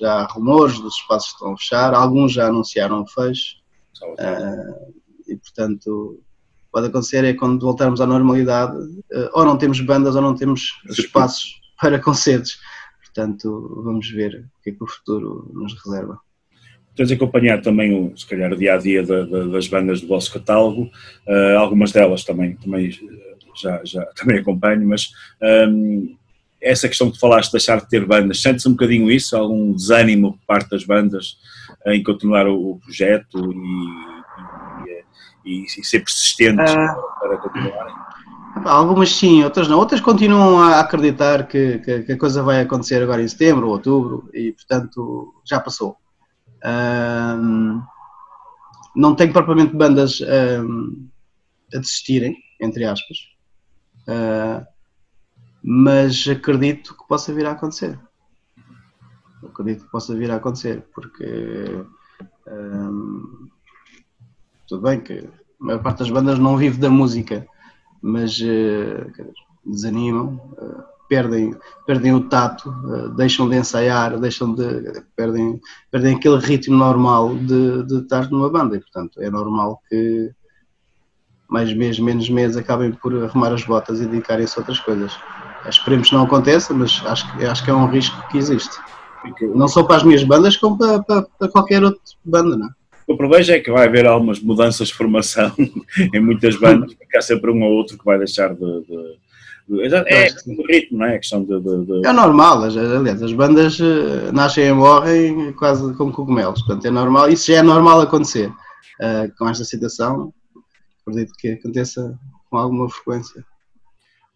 já há rumores dos espaços que estão a fechar, alguns já anunciaram o fecho, uh, e portanto... pode acontecer é quando voltarmos à normalidade, uh, ou não temos bandas ou não temos espaços para concertos. Portanto, vamos ver o que é que o futuro nos reserva. Tens acompanhado também, o, se calhar, o dia-a-dia da, da, das bandas do vosso catálogo, uh, algumas delas também, também, já, já, também acompanho, mas um, essa questão que falaste de deixar de ter bandas, sentes um bocadinho isso? Algum desânimo por parte das bandas em continuar o, o projeto e, e, e, e ser persistentes uh... para continuarem? Algumas sim, outras não. Outras continuam a acreditar que, que, que a coisa vai acontecer agora em setembro ou outubro e, portanto, já passou. Um, não tenho propriamente bandas um, a desistirem, entre aspas, uh, mas acredito que possa vir a acontecer. Acredito que possa vir a acontecer, porque um, tudo bem que a maior parte das bandas não vive da música, mas uh, desanimam, uh, perdem, perdem o tato, uh, deixam de ensaiar, deixam de, perdem, perdem aquele ritmo normal de, de estar numa banda, e portanto é normal que mais mês, menos mês acabem por arrumar as botas e dedicarem-se a outras coisas. Esperemos que não aconteça, mas acho, acho que é um risco que existe. Não só para as minhas bandas, como para, para, para qualquer outra banda, não é? O que eu prevejo é que vai haver algumas mudanças de formação em muitas bandas, porque há sempre um ou outro que vai deixar de... de, de é o ritmo, não é? A questão de, de, de... É normal, aliás, as bandas nascem e morrem quase como cogumelos, portanto é normal, isso já é normal acontecer. Uh, com esta situação, acredito que aconteça com alguma frequência.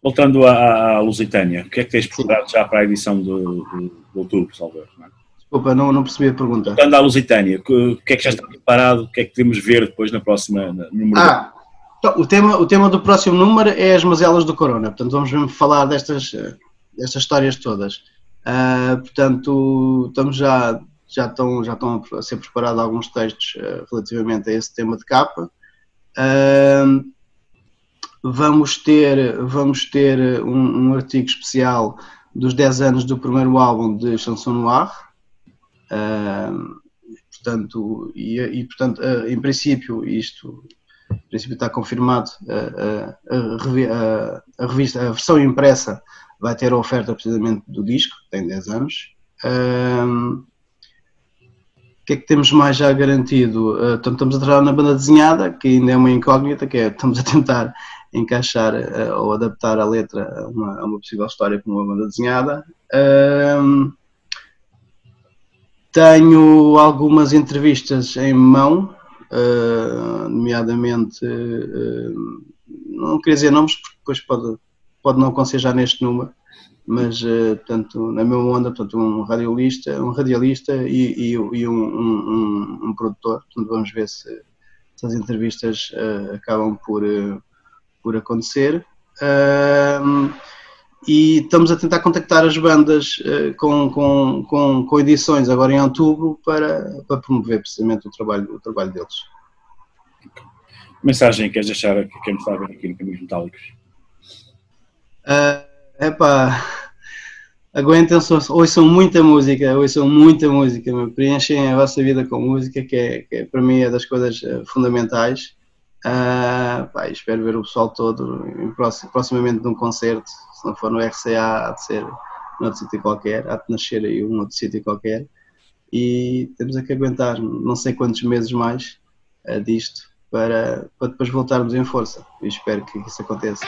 Voltando à, à Lusitânia, o que é que tens procurado já para a edição de, de, de outubro, Salvador? Desculpa, não, não percebi a pergunta. Voltando à Lusitânia, o que é que já está preparado, o que é que podemos ver depois na próxima no número? Ah, então, o, tema, o tema do próximo número é as mazelas do Corona, portanto vamos mesmo falar destas, destas histórias todas. Uh, portanto, estamos já, já, estão, já estão a ser preparados alguns textos uh, relativamente a esse tema de capa. Uh, Vamos ter, vamos ter um, um artigo especial dos dez anos do primeiro álbum de Chanson Noir. Uh, portanto, e, e, portanto uh, em princípio, isto em princípio está confirmado, uh, uh, a, a, a, revista, a versão impressa vai ter a oferta precisamente do disco, tem dez anos. Uh, O que é que temos mais já garantido? Uh, então, estamos a trabalhar na banda desenhada, que ainda é uma incógnita, que é, estamos a tentar encaixar uh, ou adaptar a letra a uma, a uma possível história como uma banda desenhada. Uh, tenho algumas entrevistas em mão, uh, nomeadamente, uh, não queria dizer nomes, porque depois pode, pode não aconselhar neste número. Mas, portanto, na mesma onda, portanto, um radialista, um radialista e, e, e um, um, um produtor. Portanto, vamos ver se, se as entrevistas uh, acabam por, uh, por acontecer. Uh, e estamos a tentar contactar as bandas uh, com, com, com, com edições agora em outubro para, para promover precisamente o trabalho, o trabalho deles. Mensagem que queres deixar a quem está a ver aqui no Caminhos Metálicos? Uh, Epá, aguentem-se, ouçam muita música, ouçam muita música, meu. Preenchem a vossa vida com música, que, é, que é, para mim é das coisas fundamentais. Uh, pá, espero ver o pessoal todo proximamente num concerto, se não for no R C A, há de ser noutro sítio qualquer, há de nascer aí um outro sítio qualquer. E temos a que aguentar não sei quantos meses mais uh, disto, para, para depois voltarmos em força, e espero que isso aconteça.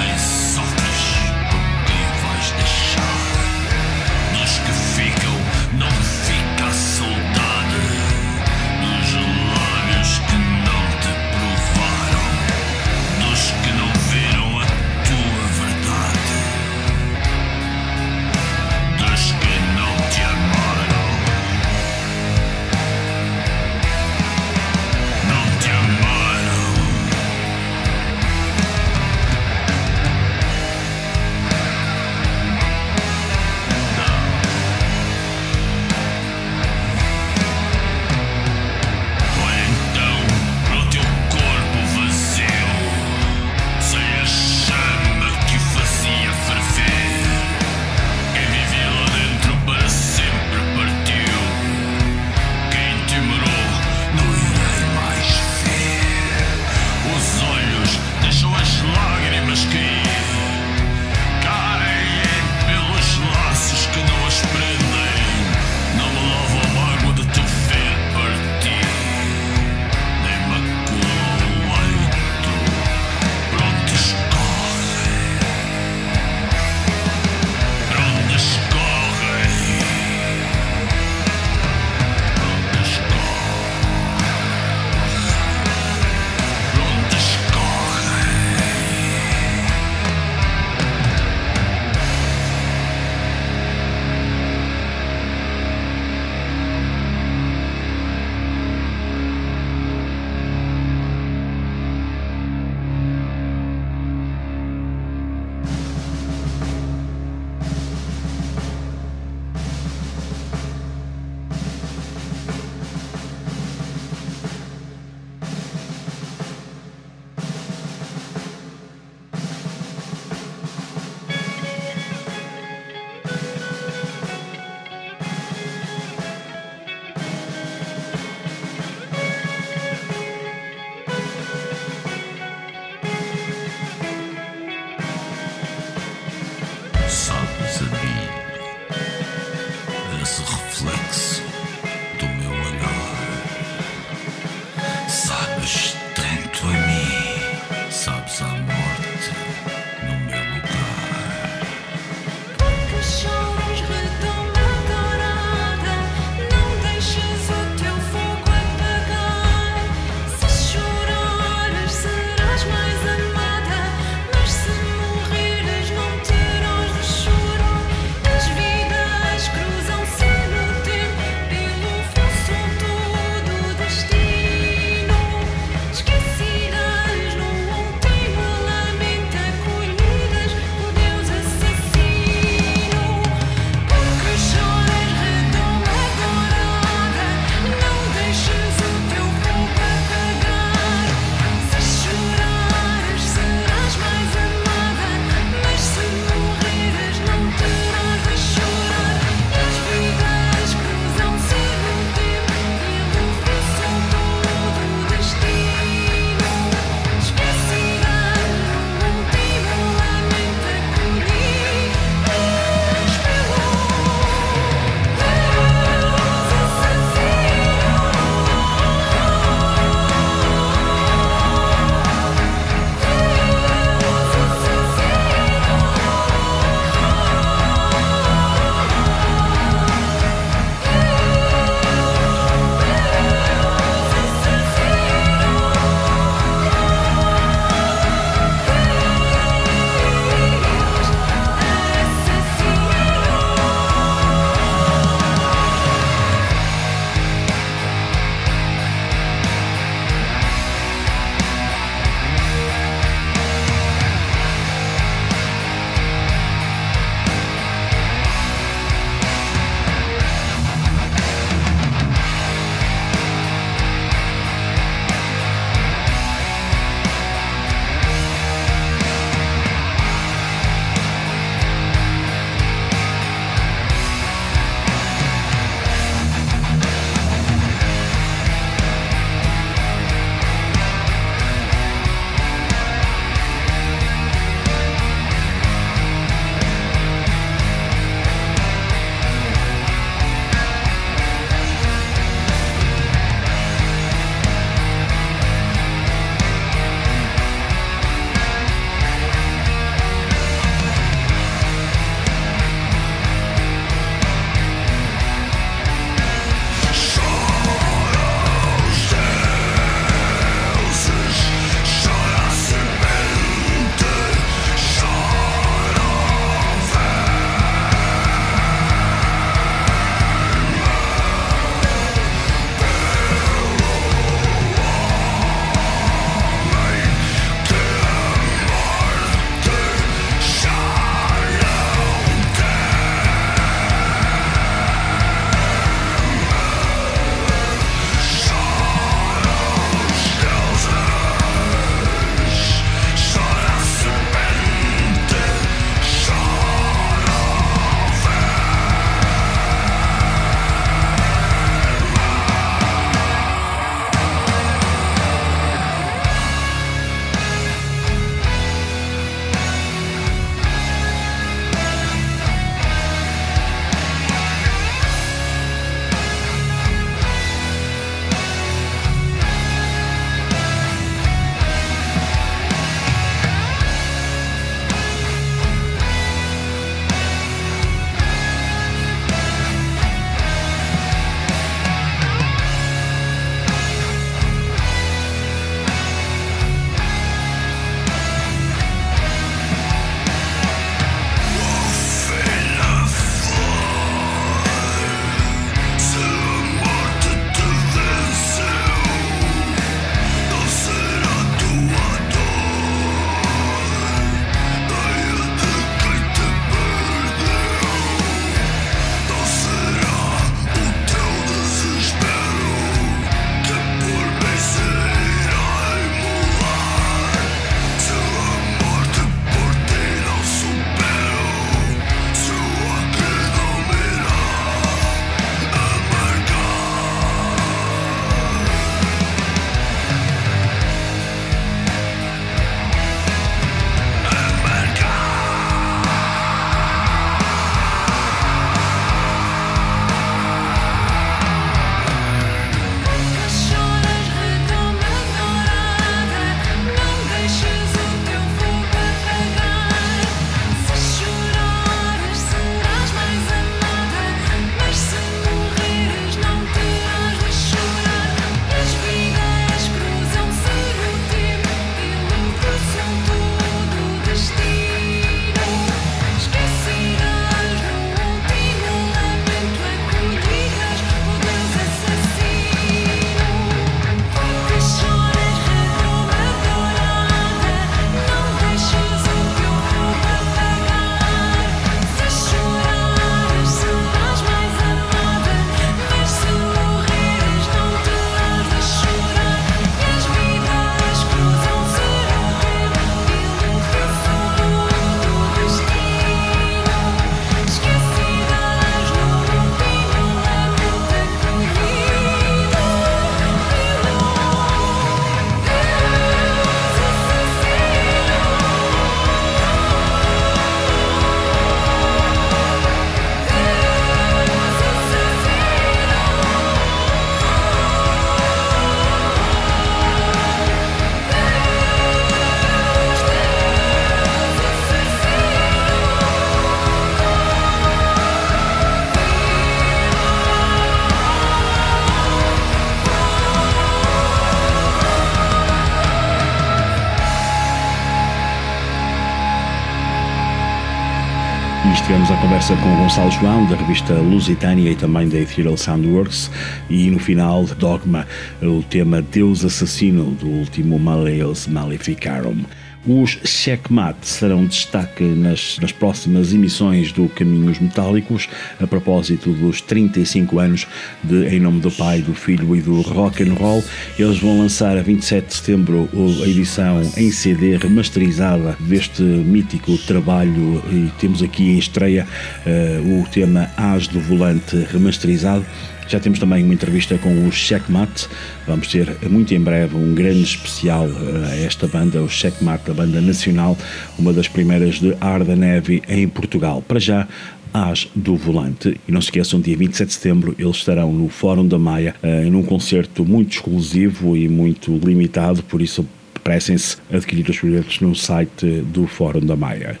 E estivemos à conversa com o Gonçalo João, da revista Lusitânia e também da Ethereal Soundworks, e no final, Dogma, o tema Deus Assassino, do último Maleus Maleficarum. Os Checkmate serão destaque nas, nas próximas emissões do Caminhos Metálicos, a propósito dos trinta e cinco anos de Em Nome do Pai, do Filho e do Rock and Roll. Eles vão lançar a vinte e sete de setembro a edição em C D remasterizada deste mítico trabalho, e temos aqui em estreia uh, o tema As do Volante remasterizado. Já temos também uma entrevista com os Checkmate, vamos ter muito em breve um grande especial a esta banda, os Checkmate, a banda nacional, uma das primeiras de Hard and Heavy em Portugal. Para já, As do Volante. E não se esqueçam, dia vinte e sete de setembro eles estarão no Fórum da Maia, em um concerto muito exclusivo e muito limitado, por isso apressem-se a adquirir os bilhetes no site do Fórum da Maia.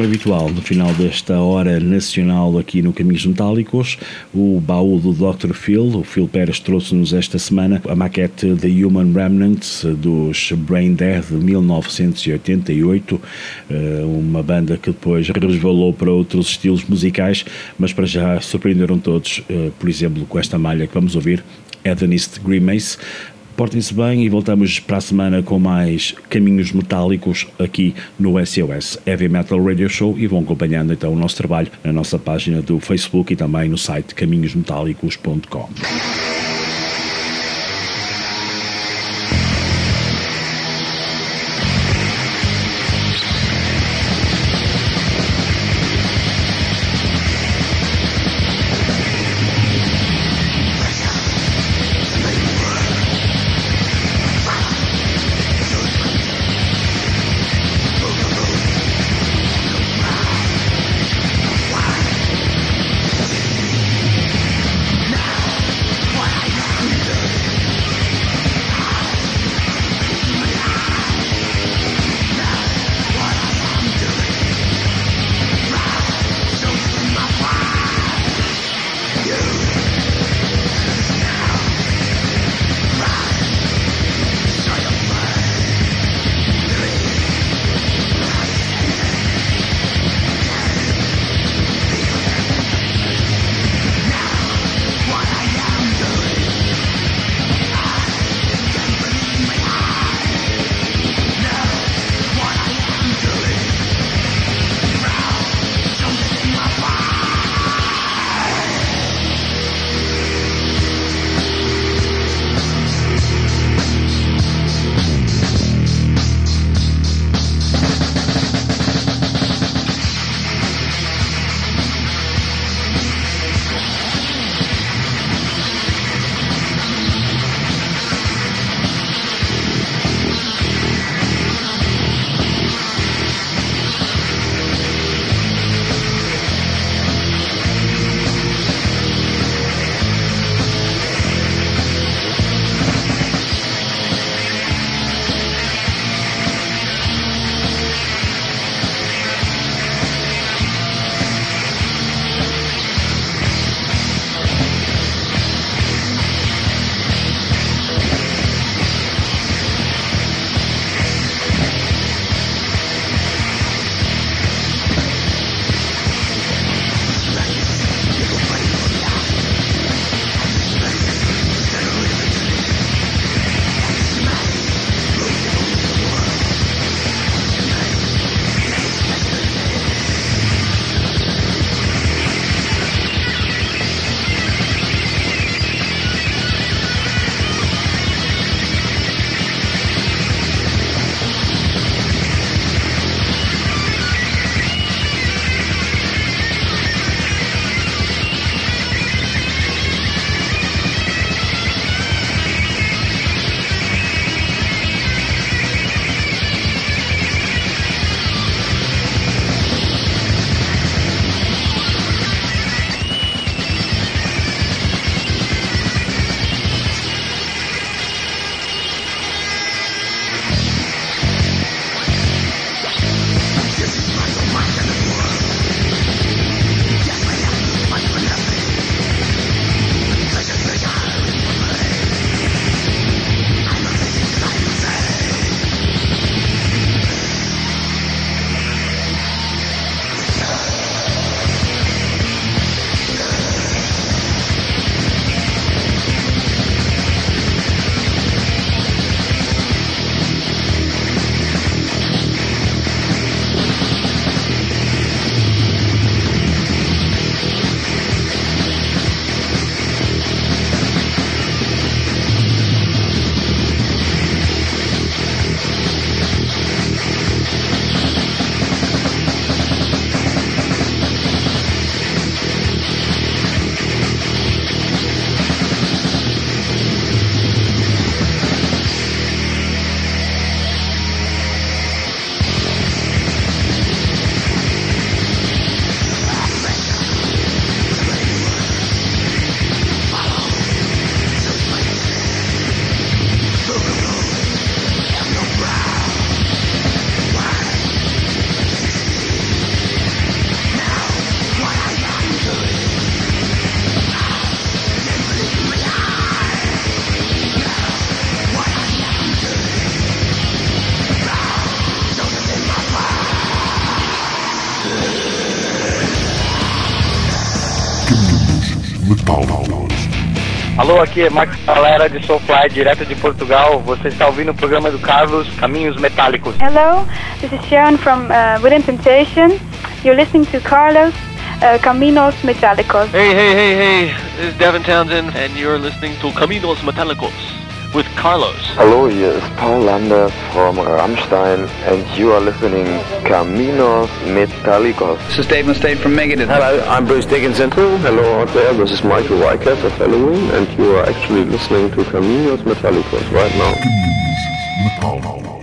como habitual, no final desta hora nacional aqui no Caminhos Metálicos, o baú do doutor Phil. O Phil Pérez trouxe-nos esta semana a maquete The Human Remnants dos Brain Dead de mil novecentos e oitenta e oito, uma banda que depois resvalou para outros estilos musicais, mas para já surpreenderam todos, por exemplo, com esta malha que vamos ouvir, Hedonist Grimace. Portem-se bem e voltamos para a semana com mais Caminhos Metálicos aqui no S O S Heavy Metal Radio Show, e vão acompanhando então o nosso trabalho na nossa página do Facebook e também no site caminhos metálicos ponto com. Wow. Metal. Alô, aqui é Max Galera de Soulfly, direto de Portugal. Você está ouvindo o programa do Carlos, Caminhos Metálicos. Hello, this is Sharon from uh, Within Temptation. You're listening to Carlos, uh, Caminhos Metálicos. Hey, hey, hey, hey, this is Devin Townsend and you're listening to Caminhos Metálicos with Carlos. Hello, here is Paul Lander from Rammstein and you are listening Caminos Metálicos. This is Dave Mustaine from Megadeth. Hello, I'm Bruce Dickinson. Hello out there, this is Michael Wyckoff of Halloween and you are actually listening to Caminos Metálicos right now.